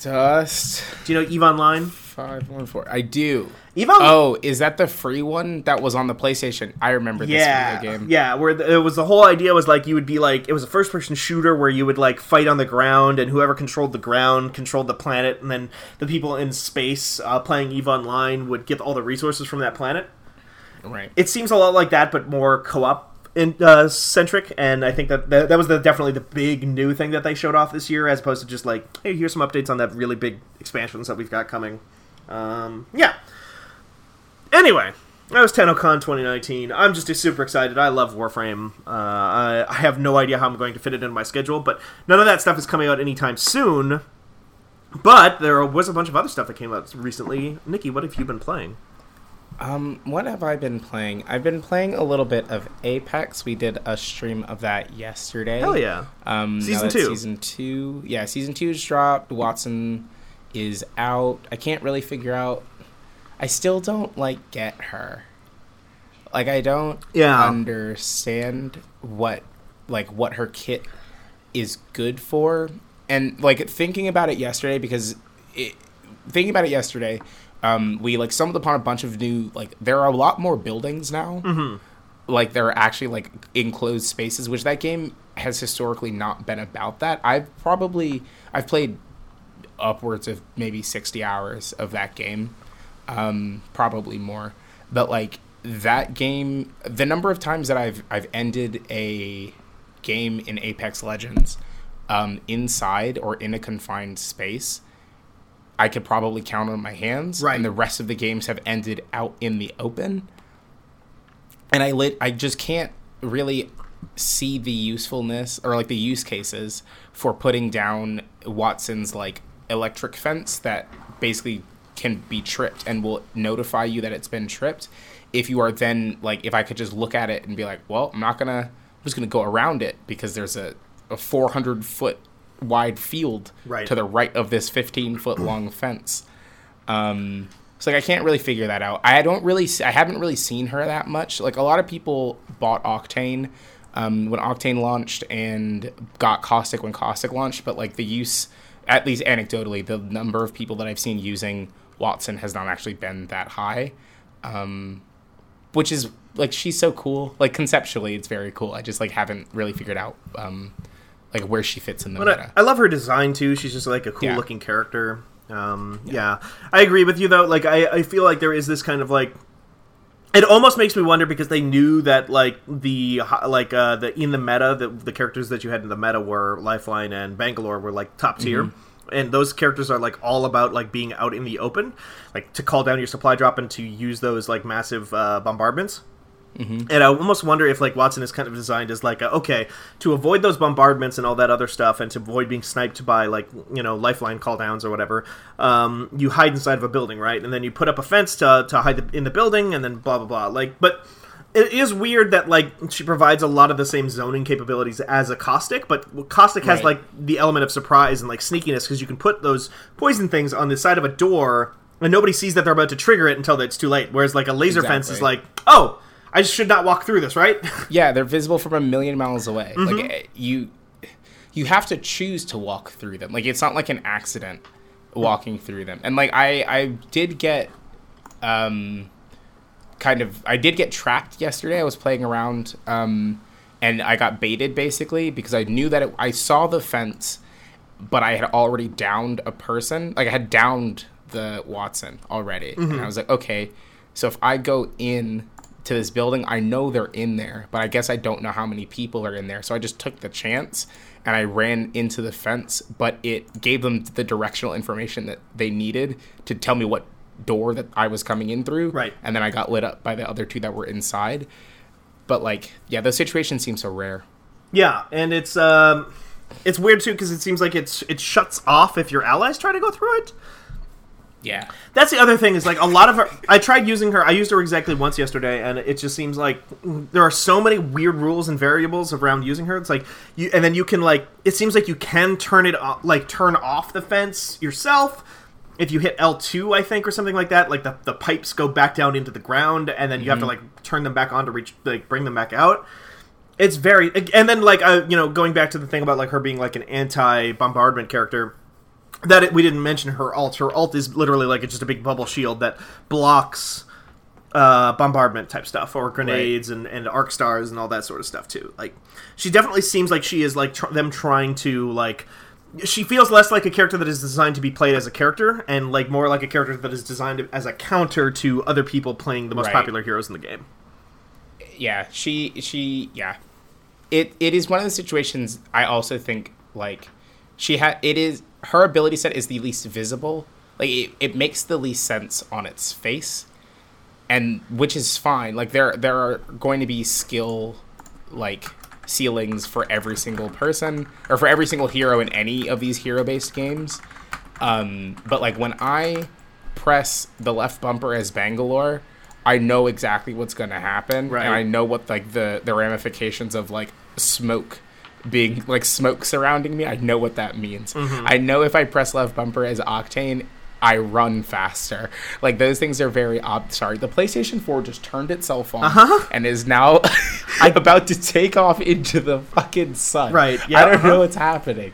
Dust. Do you know EVE Online? 514. I do. Is that the free one that was on the PlayStation? I remember this video game. Yeah, where it was, the whole idea was, like, you would be, like, it was a first-person shooter where you would, like, fight on the ground, and whoever controlled the ground controlled the planet, and then the people in space playing EVE Online would get all the resources from that planet. Right. It seems a lot like that, but more co-op centric, and I think that was definitely the big new thing that they showed off this year, as opposed to just, like, hey, here's some updates on that really big expansions that we've got coming. Yeah. Anyway, that was TennoCon 2019. I'm just super excited. I love Warframe. I have no idea how I'm going to fit it into my schedule, but none of that stuff is coming out anytime soon. But there was a bunch of other stuff that came out recently. Nikki, what have you been playing? What have I been playing? I've been playing a little bit of Apex. We did a stream of that yesterday. Hell yeah. Season 2. Season 2. Yeah, Season 2 has dropped. Watson is out. I can't really figure out. I still don't, like, get her. Like, I don't understand what her kit is good for. And, like, thinking about it yesterday, we, like, stumbled upon a bunch of new, like, there are a lot more buildings now. Mm-hmm. Like, there are actually, like, enclosed spaces, which that game has historically not been about that. I've played upwards of maybe 60 hours of that game, probably more, but, like, that game, the number of times that I've ended a game in Apex Legends inside or in a confined space, I could probably count on my hands, right. And the rest of the games have ended out in the open, and I just can't really see the usefulness or, like, the use cases for putting down Watson's, like, electric fence that basically can be tripped and will notify you that it's been tripped. If you are then, like, if I could just look at it and be like, well, I'm just gonna go around it because there's a 400-foot wide field to the right of this 15-foot long fence. So, like, I can't really figure that out. I haven't really seen her that much. Like, a lot of people bought Octane when Octane launched and got Caustic when Caustic launched, but, like, the use, at least anecdotally, the number of people that I've seen using Watson has not actually been that high, which is, like, she's so cool. Like, conceptually, it's very cool. I just, like, haven't really figured out like, where she fits in the meta. I love her design, too. She's just, like, a cool-looking character. Yeah. I agree with you, though. Like, I feel like there is this kind of, like... It almost makes me wonder because they knew that, like, in the meta, the characters that you had in the meta were Lifeline and Bangalore were, like, top tier. Mm-hmm. And those characters are, like, all about, like, being out in the open, like, to call down your supply drop and to use those, like, massive bombardments. Mm-hmm. And I almost wonder if, like, Watson is kind of designed as, like, okay, to avoid those bombardments and all that other stuff, and to avoid being sniped by, like, you know, Lifeline call downs or whatever, you hide inside of a building, right? And then you put up a fence to hide in the building, and then blah, blah, blah. Like, but it is weird that, like, she provides a lot of the same zoning capabilities as a Caustic, but Caustic has, like, the element of surprise and, like, sneakiness, because you can put those poison things on the side of a door, and nobody sees that they're about to trigger it until it's too late. Whereas, like, a laser fence is like, oh, I should not walk through this, right? Yeah, they're visible from 1,000,000 miles away. Mm-hmm. Like, you have to choose to walk through them. Like, it's not like an accident walking through them. And, like, I did get I did get trapped yesterday. I was playing around, and I got baited, basically, because I knew that I saw the fence, but I had already downed a person. Like, I had downed the Watson already. Mm-hmm. And I was like, okay, so if I go in to this building, I know they're in there, but I guess I don't know how many people are in there. So I just took the chance and I ran into the fence, but it gave them the directional information that they needed to tell me what door that I was coming in through. Right. And then I got lit up by the other two that were inside. But, like, yeah, those situations seem so rare. Yeah. And it's weird too, because it seems like it shuts off if your allies try to go through it. Yeah. That's the other thing, is, like, a lot of her... I used her exactly once yesterday, and it just seems like there are so many weird rules and variables around using her. It's like... and then you can, like... It seems like you can turn off the fence yourself. If you hit L2, I think, or something like that, like, the pipes go back down into the ground, and then you have to, like, turn them back on to reach... Like, bring them back out. It's very... And then, like, you know, going back to the thing about, like, her being, like, an anti-bombardment character... we didn't mention her ult. Her ult is literally like just a big bubble shield that blocks bombardment type stuff, or grenades and arc stars and all that sort of stuff too. Like, she definitely seems like she is like them trying to, like, she feels less like a character that is designed to be played as a character, and, like, more like a character that is designed as a counter to other people playing the most popular heroes in the game. Yeah, she. It is one of the situations I also think, like, her ability set is the least visible. Like, it makes the least sense on its face, and which is fine. Like, there are going to be skill, like, ceilings for every single person, or for every single hero in any of these hero-based games. But, like, when I press the left bumper as Bangalore, I know exactly what's going to happen, and I know what, like, the ramifications of, like, smoke surrounding me. I know what that means. Mm-hmm. I know if I press left bumper as Octane, I run faster. Like, those things are very sorry, the PlayStation 4 just turned itself on and is now about to take off into the fucking sun. Right. Yeah, I don't know what's happening.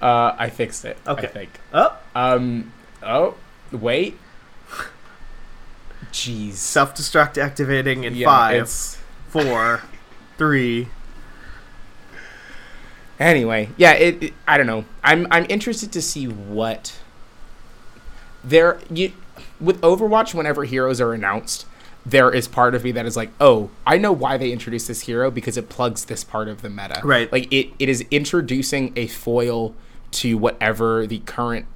I fixed it. Okay. I think. Oh. Wait. Jeez. Self-destruct activating in 5, 4, 3. Anyway, yeah, I don't know. I'm interested to see what with Overwatch, whenever heroes are announced, there is part of me that is like, oh, I know why they introduced this hero, because it plugs this part of the meta. Right. Like, it is introducing a foil to whatever the current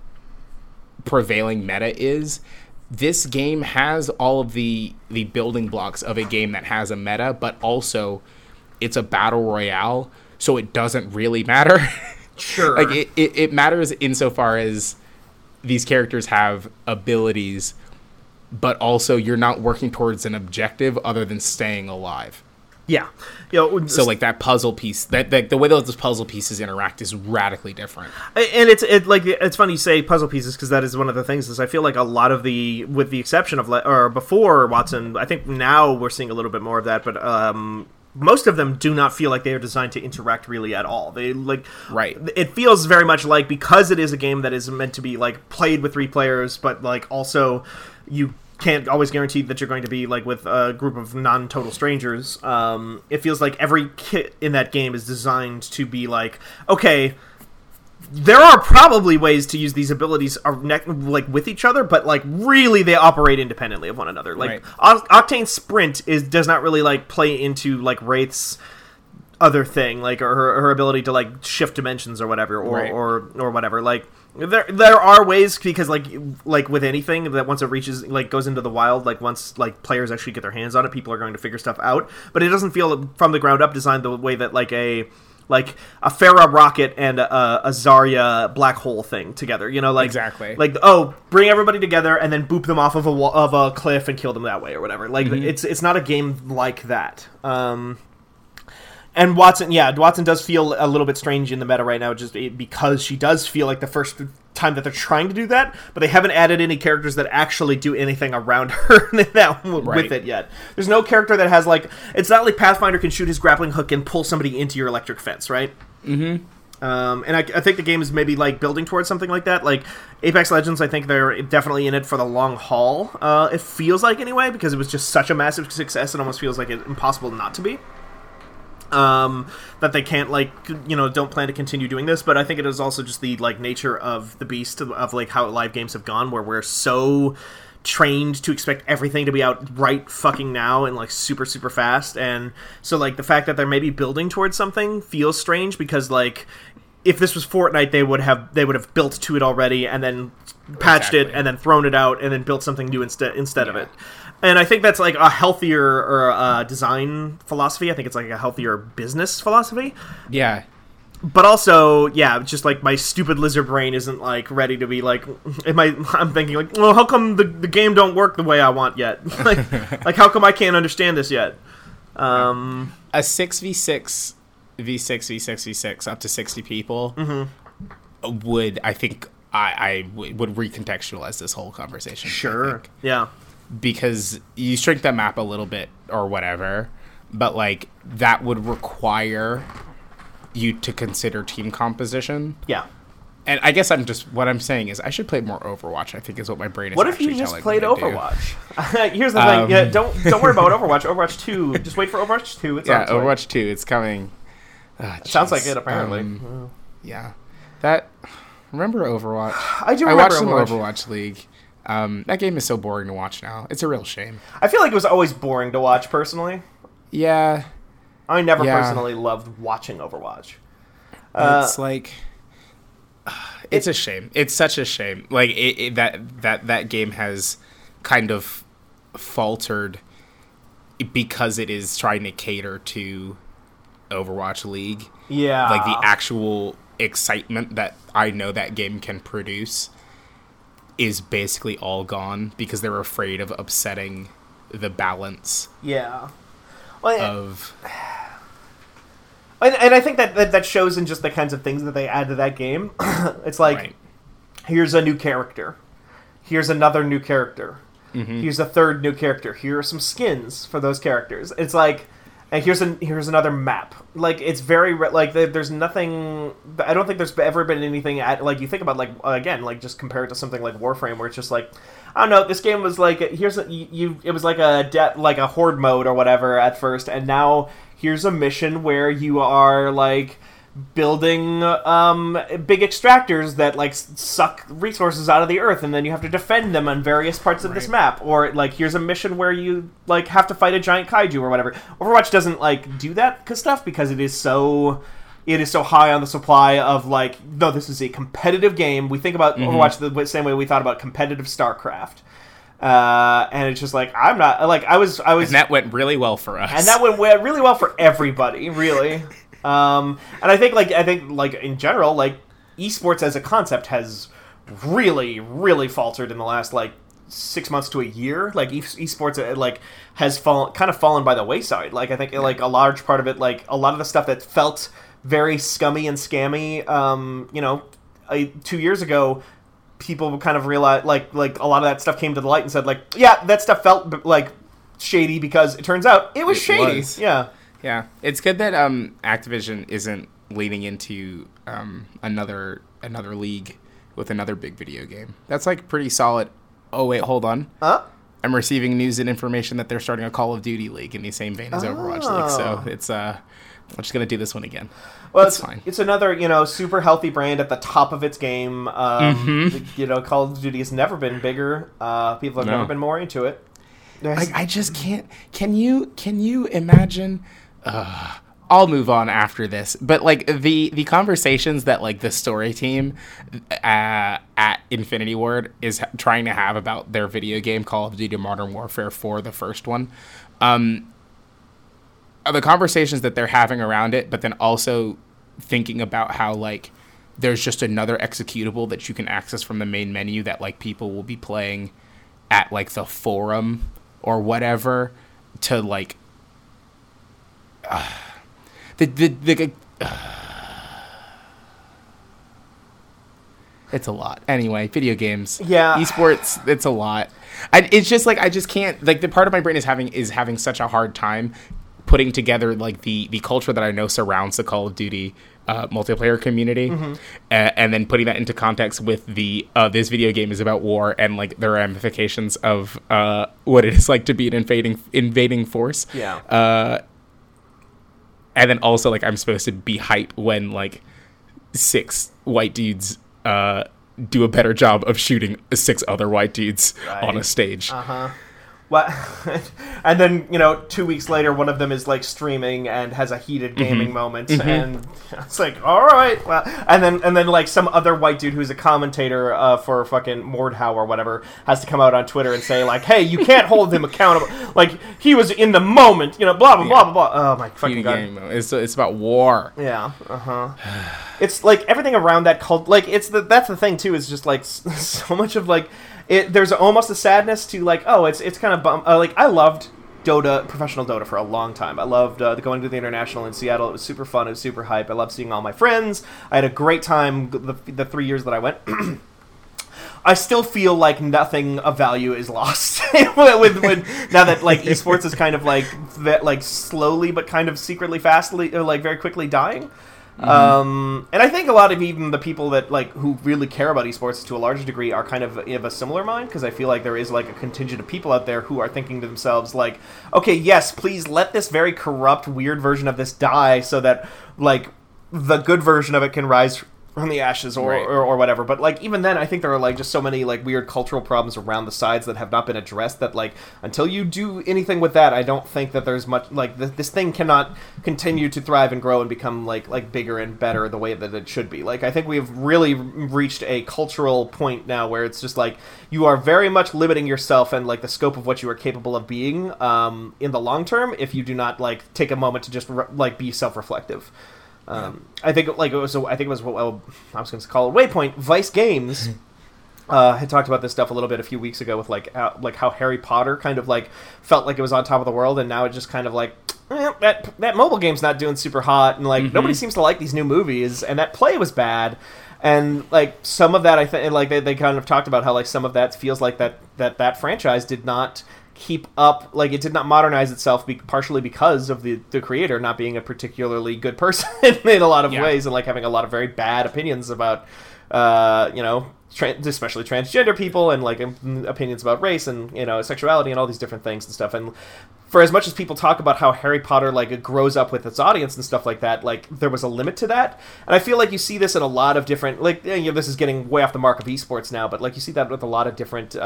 prevailing meta is. This game has all of the building blocks of a game that has a meta, but also it's a battle royale. So it doesn't really matter. Sure. Like, it matters insofar as these characters have abilities, but also you're not working towards an objective other than staying alive. Yeah. You know, so, like, that puzzle piece, that the way those puzzle pieces interact is radically different. And it's funny you say puzzle pieces, because that is one of the things is I feel like a lot of with the exception of, or before Watson, I think now we're seeing a little bit more of that, but, most of them do not feel like they are designed to interact really at all. They It feels very much like, because it is a game that is meant to be, like, played with 3 players, but, like, also you can't always guarantee that you're going to be, like, with a group of non-total strangers. It feels like every kit in that game is designed to be like, okay, there are probably ways to use these abilities, like, with each other, but, like, really they operate independently of one another. Like, Octane's sprint does not really, like, play into, like, Wraith's other thing, like, or her ability to, like, shift dimensions or whatever, or, right. or whatever. Like, there are ways, because like with anything, that once it reaches, like, goes into the wild, like, once, like, players actually get their hands on it, people are going to figure stuff out. But it doesn't feel from the ground up designed the way that like a Pharah rocket and a Zarya black hole thing together, you know, like, exactly, like, oh, bring everybody together and then boop them off of a cliff and kill them that way or whatever. Like, mm-hmm. it's not a game like that. And Watson does feel a little bit strange in the meta right now, just because she does feel like the first time that they're trying to do that, but they haven't added any characters that actually do anything around her that, right. with it yet. There's no character that has, like, it's not like Pathfinder can shoot his grappling hook and pull somebody into your electric fence, right? Mm-hmm. And I think the game is maybe, like, building towards something like that. Like, Apex Legends, I think they're definitely in it for the long haul. It feels like, anyway, because it was just such a massive success, it almost feels like it's impossible not to be. That they can't, like, you know, don't plan to continue doing this, but I think it is also just the, like, nature of the beast of, like, how live games have gone, where we're so trained to expect everything to be out right fucking now and, like, super, super fast, and so, like, the fact that they're maybe building towards something feels strange, because, like, if this was Fortnite, they would have built to it already, and then patched it, and then thrown it out, and then built something new instead of it. And I think that's, like, a healthier design philosophy. I think it's, like, a healthier business philosophy. Yeah. But also, yeah, just, like, my stupid lizard brain isn't, like, ready to be, like... I'm thinking, like, well, how come the game don't work the way I want yet? like, how come I can't understand this yet? A 6v6, v6, up to 60 people mm-hmm. would, I think, I would recontextualize this whole conversation. Sure, yeah. Because you shrink the map a little bit or whatever, but, like, that would require you to consider team composition. Yeah. And I guess what I'm saying is I should play more Overwatch, I think, is what my brain is actually telling me to do. What if you just played Overwatch? Here's the thing. Yeah, don't worry about Overwatch. Overwatch 2. Just wait for Overwatch 2. It's Overwatch 2. It's coming. Oh, sounds like it, apparently. Yeah. Remember Overwatch? I do remember Overwatch. I watched some Overwatch League. That game is so boring to watch now. It's a real shame. I feel like it was always boring to watch, personally. Yeah. I never personally loved watching Overwatch. It's like... It's a shame. It's such a shame. Like, that game has kind of faltered because it is trying to cater to Overwatch League. Yeah. Like, the actual excitement that I know that game can produce... is basically all gone because they're afraid of upsetting the balance. Yeah. Well, and I think that shows in just the kinds of things that they add to that game. It's like, right. Here's a new character. Here's another new character. Mm-hmm. Here's a third new character. Here are some skins for those characters. It's like, and here's another map. Like, it's very... Like, there's nothing... I don't think there's ever been anything... Like, you think about, like, again, like, just compare it to something like Warframe, where it's just like... I don't know, this game was like... It was like a horde mode or whatever at first, and now here's a mission where you are, like... building big extractors that, like, suck resources out of the earth, and then you have to defend them on various parts of this map. Or, like, here's a mission where you, like, have to fight a giant kaiju or whatever. Overwatch doesn't, like, do that stuff because it is so high on the supply of, like, no, this is a competitive game. We think about mm-hmm. Overwatch the same way we thought about competitive StarCraft. And it's just like, I'm not, like, I was... And that went really well for us. And that went really well for everybody, really. And I think, in general, like, esports as a concept has really, really faltered in the last, like, 6 months to a year. Like, esports, like, has kind of fallen by the wayside. Like, I think, like, a large part of it, like, a lot of the stuff that felt very scummy and scammy, you know, 2 years ago, people kind of realized, like, a lot of that stuff came to the light and said, like, yeah, that stuff felt, like, shady because it turns out it was shady. Was. Yeah. Yeah, it's good that Activision isn't leaning into another league with another big video game. That's, like, pretty solid. Oh, wait, hold on. I'm receiving news and information that they're starting a Call of Duty league in the same vein as Overwatch League, so it's... I'm just going to do this one again. Well, it's fine. It's another, you know, super healthy brand at the top of its game. Mm-hmm. You know, Call of Duty has never been bigger. People have never been more into it. Like, I just can't... Can you imagine... I'll move on after this. But, like, the conversations that, like, the story team at Infinity Ward is trying to have about their video game Call of Duty Modern Warfare 4, the first one, are the conversations that they're having around it, but then also thinking about how, like, there's just another executable that you can access from the main menu that, like, people will be playing at, like, the forum or whatever to, like... it's a lot. Anyway, video games, yeah, esports, it's a lot. And it's just like I just can't, like, the part of my brain is having such a hard time putting together, like, the culture that I know surrounds the Call of Duty multiplayer community, mm-hmm. And then putting that into context with the this video game is about war and, like, the ramifications of what it is like to be an invading force. Yeah. And then also, like, I'm supposed to be hype when, like, 6 white dudes do a better job of shooting 6 other white dudes on a stage. Uh-huh. Well, and then, you know, 2 weeks later, one of them is, like, streaming and has a heated gaming mm-hmm. moment. Mm-hmm. And it's like, all right. Well, and then like, some other white dude who's a commentator for fucking Mordhau or whatever has to come out on Twitter and say, like, hey, you can't hold him accountable. Like, he was in the moment, you know, blah, blah, yeah. blah, blah, blah. Oh, my fucking God. It's about war. Yeah. Uh-huh. It's, like, everything around that cult. Like, that's the thing, too, is just, like, so much of, like... There's almost a sadness to, like, oh, it's kind of bum. Like, I loved Dota, professional Dota, for a long time. I loved going to the International in Seattle. It was super fun. It was super hype. I loved seeing all my friends. I had a great time the 3 years that I went. I still feel like nothing of value is lost with now that, like, esports is kind of, like, that, like, slowly but kind of secretly, fastly, or, like, very quickly dying. Mm-hmm. And I think a lot of even the people that, like, who really care about esports to a large degree are kind of a similar mind, because I feel like there is, like, a contingent of people out there who are thinking to themselves, like, okay, yes, please let this very corrupt, weird version of this die so that, like, the good version of it can rise from the ashes or whatever. But, like, even then, I think there are, like, just so many, like, weird cultural problems around the sides that have not been addressed that, like, until you do anything with that, I don't think that there's much, like, this thing cannot continue to thrive and grow and become, like bigger and better the way that it should be. Like, I think we've really reached a cultural point now where it's just, like, you are very much limiting yourself and, like, the scope of what you are capable of being in the long term if you do not, like, take a moment to just, like, be self-reflective. I think, like, it was well, I was going to call it Waypoint. Vice Games had talked about this stuff a little bit a few weeks ago with, like how Harry Potter kind of, like, felt like it was on top of the world, and now it just kind of, like, that mobile game's not doing super hot, and, like, mm-hmm. nobody seems to like these new movies, and that play was bad. And, like, some of that, I think, like, they kind of talked about how, like, some of that feels like that franchise did not keep up, like, it did not modernize itself, partially because of the creator not being a particularly good person in a lot of ways, and, like, having a lot of very bad opinions about you know, especially transgender people, and, like, opinions about race and, you know, sexuality and all these different things and stuff. And for as much as people talk about how Harry Potter, like, it grows up with its audience and stuff like that, like, there was a limit to that. And I feel like you see this in a lot of different, like, you know, this is getting way off the mark of esports now, but, like, you see that with a lot of different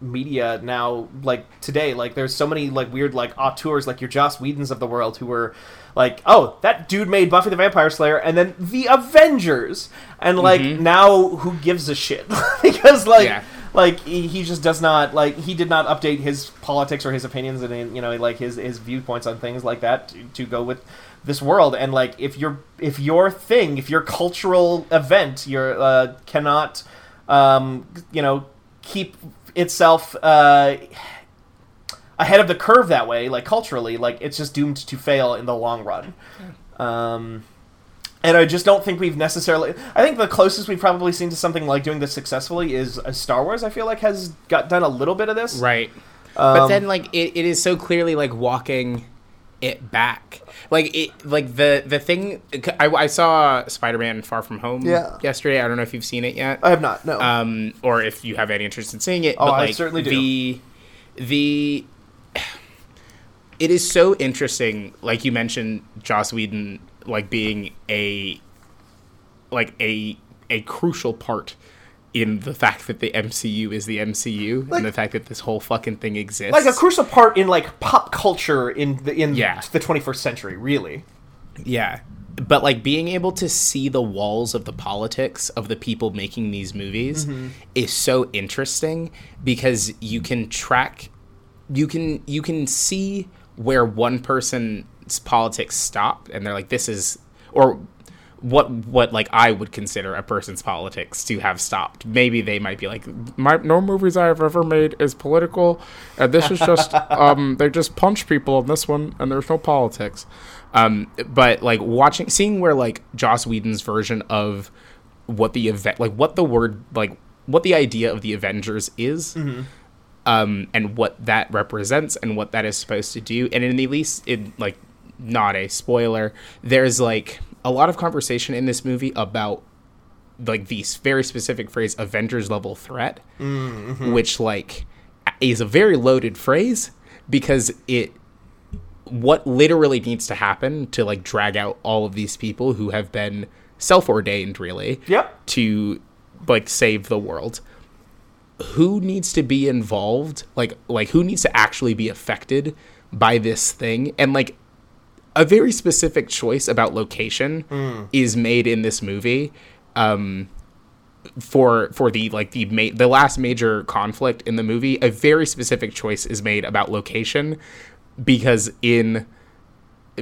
media now, like, today. Like, there's so many, like, weird, like, auteurs, like your Joss Whedons of the world, who were like, oh, that dude made Buffy the Vampire Slayer and then The Avengers, and, like, mm-hmm. now who gives a shit? Because, like... Yeah. Like, he just does not, like, he did not update his politics or his opinions and, you know, like, his viewpoints on things like that to go with this world. And, like, if your thing, if your cultural event, your cannot, you know, keep itself ahead of the curve that way, like, culturally, like, it's just doomed to fail in the long run. And I just don't think we've necessarily... I think the closest we've probably seen to something like doing this successfully is Star Wars, I feel like, has done a little bit of this. Right. But then, like, it is so clearly, like, walking it back. Like, the thing... I saw Spider-Man Far From Home yesterday. I don't know if you've seen it yet. I have not, no. Or if you have any interest in seeing it. Oh, but, like, I certainly do. It is so interesting, like you mentioned, Joss Whedon... like, being a crucial part in the fact that the MCU is the MCU, like, and the fact that this whole fucking thing exists, like, a crucial part in, like, pop culture in the 21st century, really. Yeah. But, like, being able to see the walls of the politics of the people making these movies mm-hmm. is so interesting because you can track, you can see where one person's politics stopped and they're like, this is, or what like I would consider a person's politics to have stopped. Maybe they might be like, no movies I have ever made is political, and this is just they just punch people in this one and there's no politics. But like seeing where like Joss Whedon's version of what the event, like what the word, like what the idea of the Avengers is, mm-hmm. And what that represents and what that is supposed to do. And in the least, in like not a spoiler, there's like a lot of conversation in this movie about like the very specific phrase Avengers level threat, mm-hmm. which like is a very loaded phrase because what literally needs to happen to like drag out all of these people who have been self-ordained really yep. to like save the world. Who needs to be involved? Like who needs to actually be affected by this thing? And like a very specific choice about location is made in this movie. For the like the last major conflict in the movie, a very specific choice is made about location. Because in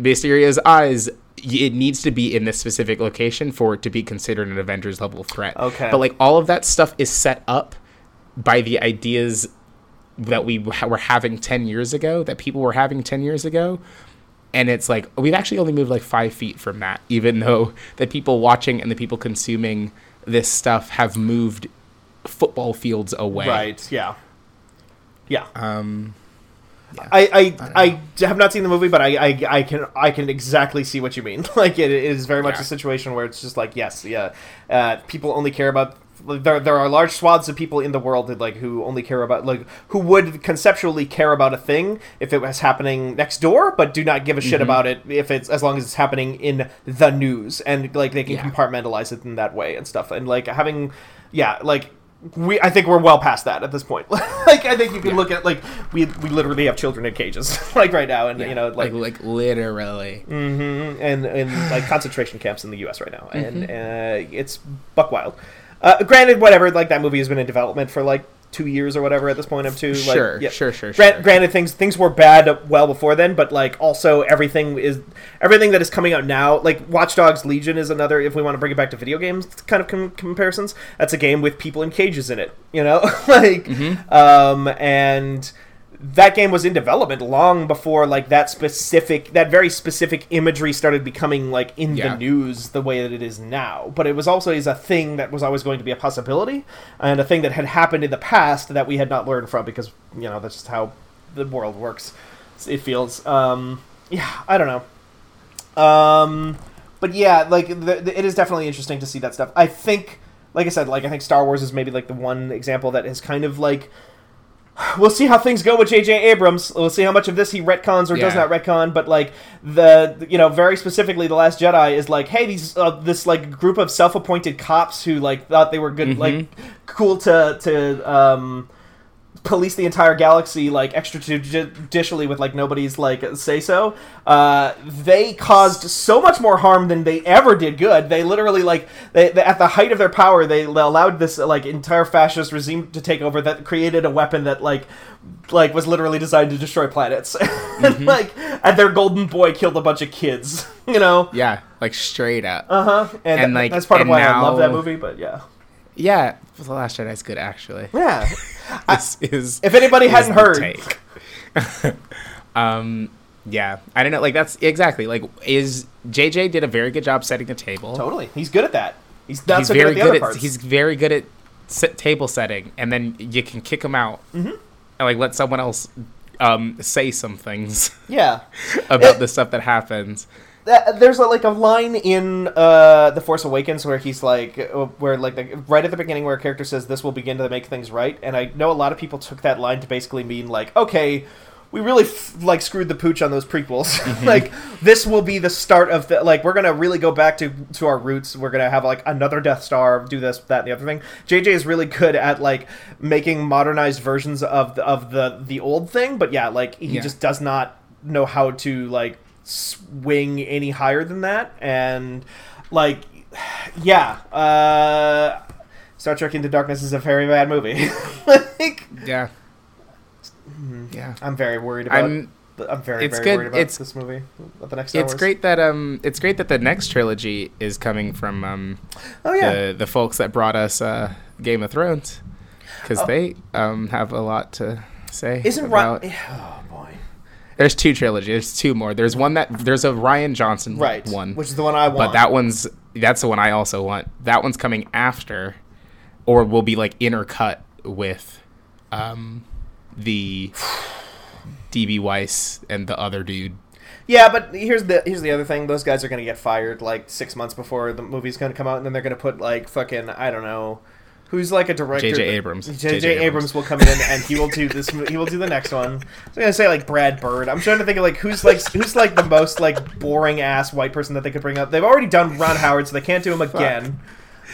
Mysteria's eyes, it needs to be in this specific location for it to be considered an Avengers-level threat. Okay. But, like, all of that stuff is set up by the ideas that we were having 10 years ago, that people were having 10 years ago. And it's like, we've actually only moved, like, 5 feet from that, even though the people watching and the people consuming this stuff have moved football fields away. Right, yeah. Yeah. Yeah. I have not seen the movie, but I can exactly see what you mean. Like it is very much yeah. a situation where it's just like yes, yeah, people only care about. There are large swaths of people in the world that like who only care about like who would conceptually care about a thing if it was happening next door, but do not give a shit mm-hmm. about it if it's as long as it's happening in the news and like they can yeah. compartmentalize it in that way and stuff and like having yeah like. I think we're well past that at this point. Like, I think you can yeah. look at like we literally have children in cages like right now, and yeah. you know like literally, mm-hmm. and like concentration camps in the U.S. right now, mm-hmm. and it's buck wild. Granted, whatever, like that movie has been in development for like 2 years or whatever at this point. Sure, yeah. sure. Granted, things were bad well before then, but like also everything that is coming out now. Like Watch Dogs Legion is another. If we want to bring it back to video games, kind of comparisons. That's a game with people in cages in it. You know, like mm-hmm. And that game was in development long before like that very specific imagery started becoming like in yeah. the news the way that it is now. But it was also a thing that was always going to be a possibility and a thing that had happened in the past that we had not learned from because, you know, that's just how the world works. It feels, yeah, I don't know. But yeah, like it is definitely interesting to see that stuff. I think, like I said, like I think Star Wars is maybe like the one example that is kind of like, we'll see how things go with J.J. Abrams. We'll see how much of this he retcons or yeah. does not retcon. But like you know, very specifically, The Last Jedi is like, hey, these this like group of self-appointed cops who like thought they were good, mm-hmm. like cool to police the entire galaxy like extrajudicially with like nobody's like say so. They caused so much more harm than they ever did good. They literally like they at the height of their power they allowed this like entire fascist regime to take over that created a weapon that like was literally designed to destroy planets. Mm-hmm. And like and their golden boy killed a bunch of kids, you know. Yeah, like straight up. Uh-huh. And like that's part of why I love that movie, but yeah. Yeah, The Last Jedi's good actually. Yeah. If anybody hasn't heard. Yeah, I don't know. Like that's exactly like is JJ did a very good job setting the table. Totally, he's good at that. He's very good at table setting, and then you can kick him out mm-hmm. and like let someone else say some things. Yeah, about the stuff that happens. There's like a line in The Force Awakens where he's like, where like right at the beginning where a character says, "This will begin to make things right," and I know a lot of people took that line to basically mean like, okay, we really like screwed the pooch on those prequels. Mm-hmm. Like this will be the start of the like we're gonna really go back to our roots. We're gonna have like another Death Star, do this, that, and the other thing. JJ is really good at like making modernized versions of the old thing, but yeah, like he just does not know how to like swing any higher than that. And, like, yeah, Star Trek Into Darkness is a very bad movie. Like, yeah. Yeah. I'm very worried about this movie. About the next Star Wars. It's great that the next trilogy is coming from the folks that brought us Game of Thrones, because they have a lot to say. Oh boy. There's two trilogies. There's two more. There's a Rian Johnson one, which is the one I want. But that's the one I also want. That one's coming after, or will be like intercut with, the DB Weiss and the other dude. Yeah, but here's the other thing. Those guys are gonna get fired like 6 months before the movie's gonna come out, and then they're gonna put like fucking, I don't know, who's like a director. J.J. Abrams. J.J. Abrams will come in and he will do this. He will do the next one. I'm gonna say like Brad Bird. I'm trying to think of like who's like the most like boring ass white person that they could bring up. They've already done Ron Howard, so they can't do him again.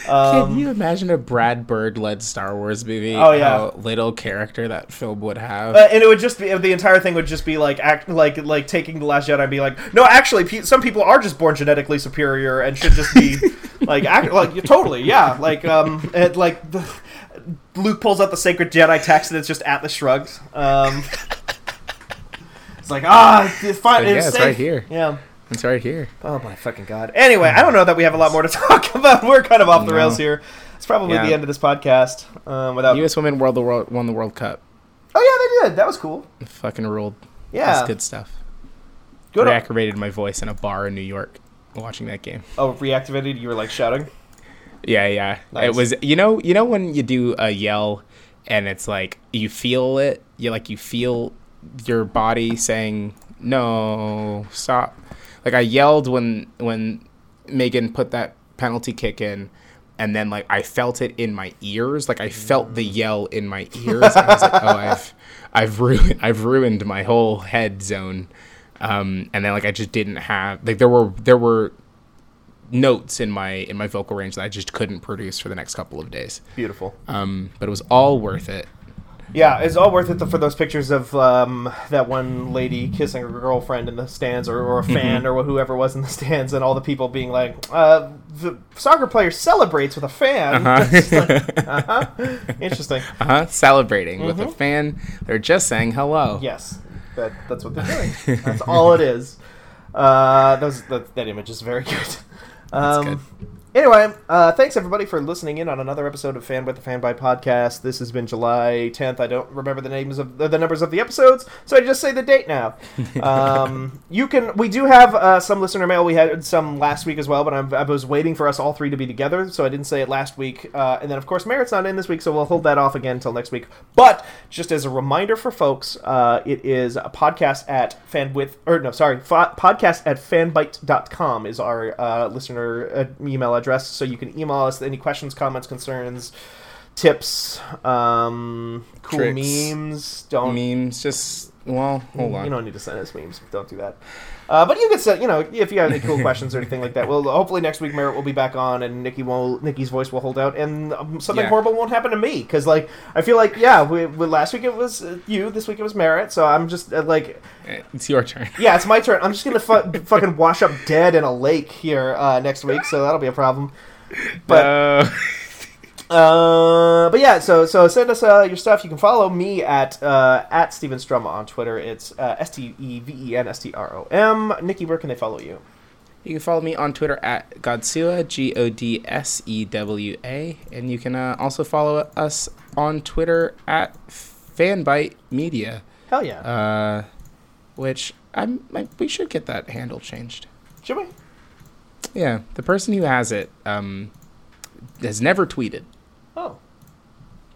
Can you imagine a Brad Bird-led Star Wars movie? Oh yeah, how little character that film would have, and it would just be the entire thing would just be like act like taking The Last Jedi and be like, no, actually, some people are just born genetically superior and should just be Luke pulls out the sacred Jedi text and it's just Atlas Shrugs. It's like it's fine, it's right here. Yeah. It's right here. Oh, my fucking God. Anyway, I don't know that we have a lot more to talk about. We're kind of off the rails here. It's probably the end of this podcast. U.S. women won the World Cup. Oh, yeah, they did. That was cool. It fucking ruled. Yeah. That's good stuff. Good. Reactivated my voice in a bar in New York watching that game. Oh, reactivated? You were, like, shouting? Yeah. Nice. It was, you know when you do a yell and it's, like, you feel it? You feel your body saying, no, stop. Like, I yelled when Megan put that penalty kick in, and then, like, I felt it in my ears. Like, I felt the yell in my ears. And I was like, oh, I've ruined my whole head zone. And then, like, I just didn't have... Like, there were notes in my vocal range that I just couldn't produce for the next couple of days. Beautiful. But it was all worth it. Yeah, it's all worth it for those pictures of that one lady kissing her girlfriend in the stands, or a fan, or whoever was in the stands, and all the people being like, the soccer player celebrates with a fan. Interesting. Celebrating with a fan. They're just saying hello. Yes, that's what they're doing. That's all it is. That image is very good. That's good. Anyway, thanks everybody for listening in on another episode of Fan with the Fanboy Podcast. This has been July 10th. I don't remember the numbers of the episodes, so I just say the date now. We do have some listener mail. We had some last week as well, but I was waiting for us all three to be together, so I didn't say it last week. And then, of course, Merritt's not in this week, so we'll hold that off again until next week. But just as a reminder for folks, it is a podcast@fanbite.com is our listener email address. So you can email us any questions, comments, concerns, tips, cool tricks, memes. Don't memes. Just hold on. You don't need to send us memes. Don't do that. But you can send. If you have any cool questions or anything like that. Well, hopefully next week Merritt will be back on, and Nikki's voice will hold out, and something horrible won't happen to me, because like I feel like last week it was you, this week it was Merritt, so I'm just like it's your turn. Yeah, it's my turn. I'm just gonna fucking wash up dead in a lake here next week, so that'll be a problem. But. But yeah, so send us your stuff. You can follow me at Stephen Strom on Twitter. It's StevenStrom. Nikki, where can they follow you? You can follow me on Twitter at Godsewa, GODSEWA, and you can also follow us on Twitter at Fanbyte Media. Hell yeah! Which we should get that handle changed. Should we? Yeah, the person who has it has never tweeted. Oh.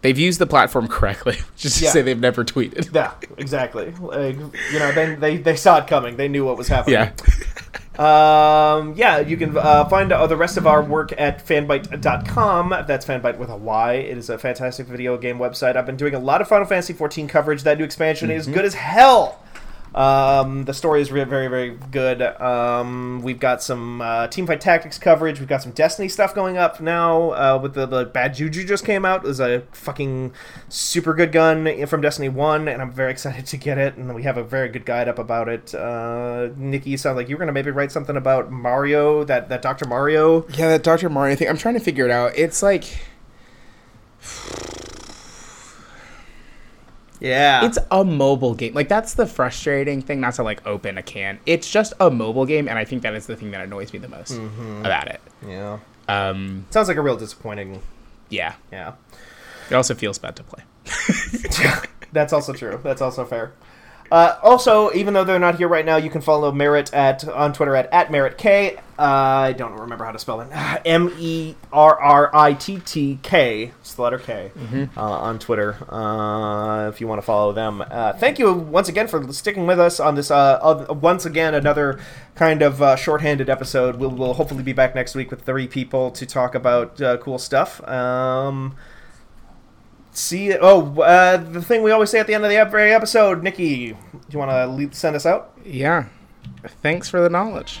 They've used the platform correctly, just to say they've never tweeted. Yeah, exactly. Like, they saw it coming. They knew what was happening. Yeah. You can find the rest of our work at fanbyte.com. That's fanbyte with a Y. It is a fantastic video game website. I've been doing a lot of Final Fantasy 14 coverage. That new expansion is good as hell. The story is very, very good. We've got some Teamfight Tactics coverage. We've got some Destiny stuff going up now with the Bad Juju just came out. It was a fucking super good gun from Destiny 1, and I'm very excited to get it, and we have a very good guide up about it. Nikki, sounds like you were going to maybe write something about Mario, that Dr. Mario. Yeah, that Dr. Mario thing. I'm trying to figure it out. It's like... Yeah. It's a mobile game. Like, that's the frustrating thing, not to, like, open a can. It's just a mobile game, and I think that is the thing that annoys me the most about it. Yeah. Sounds like a real disappointing... Yeah. Yeah. It also feels bad to play. That's also true. That's also fair. Also, even though they're not here right now, you can follow Merritt on Twitter at MerrittK. I don't remember how to spell it. Merrittk. It's the letter K on Twitter if you want to follow them. Thank you once again for sticking with us on this, once again, another kind of shorthanded episode. We'll hopefully be back next week with three people to talk about cool stuff. The thing we always say at the end of every episode, Nikki, do you want to send us out? Yeah. Thanks for the knowledge.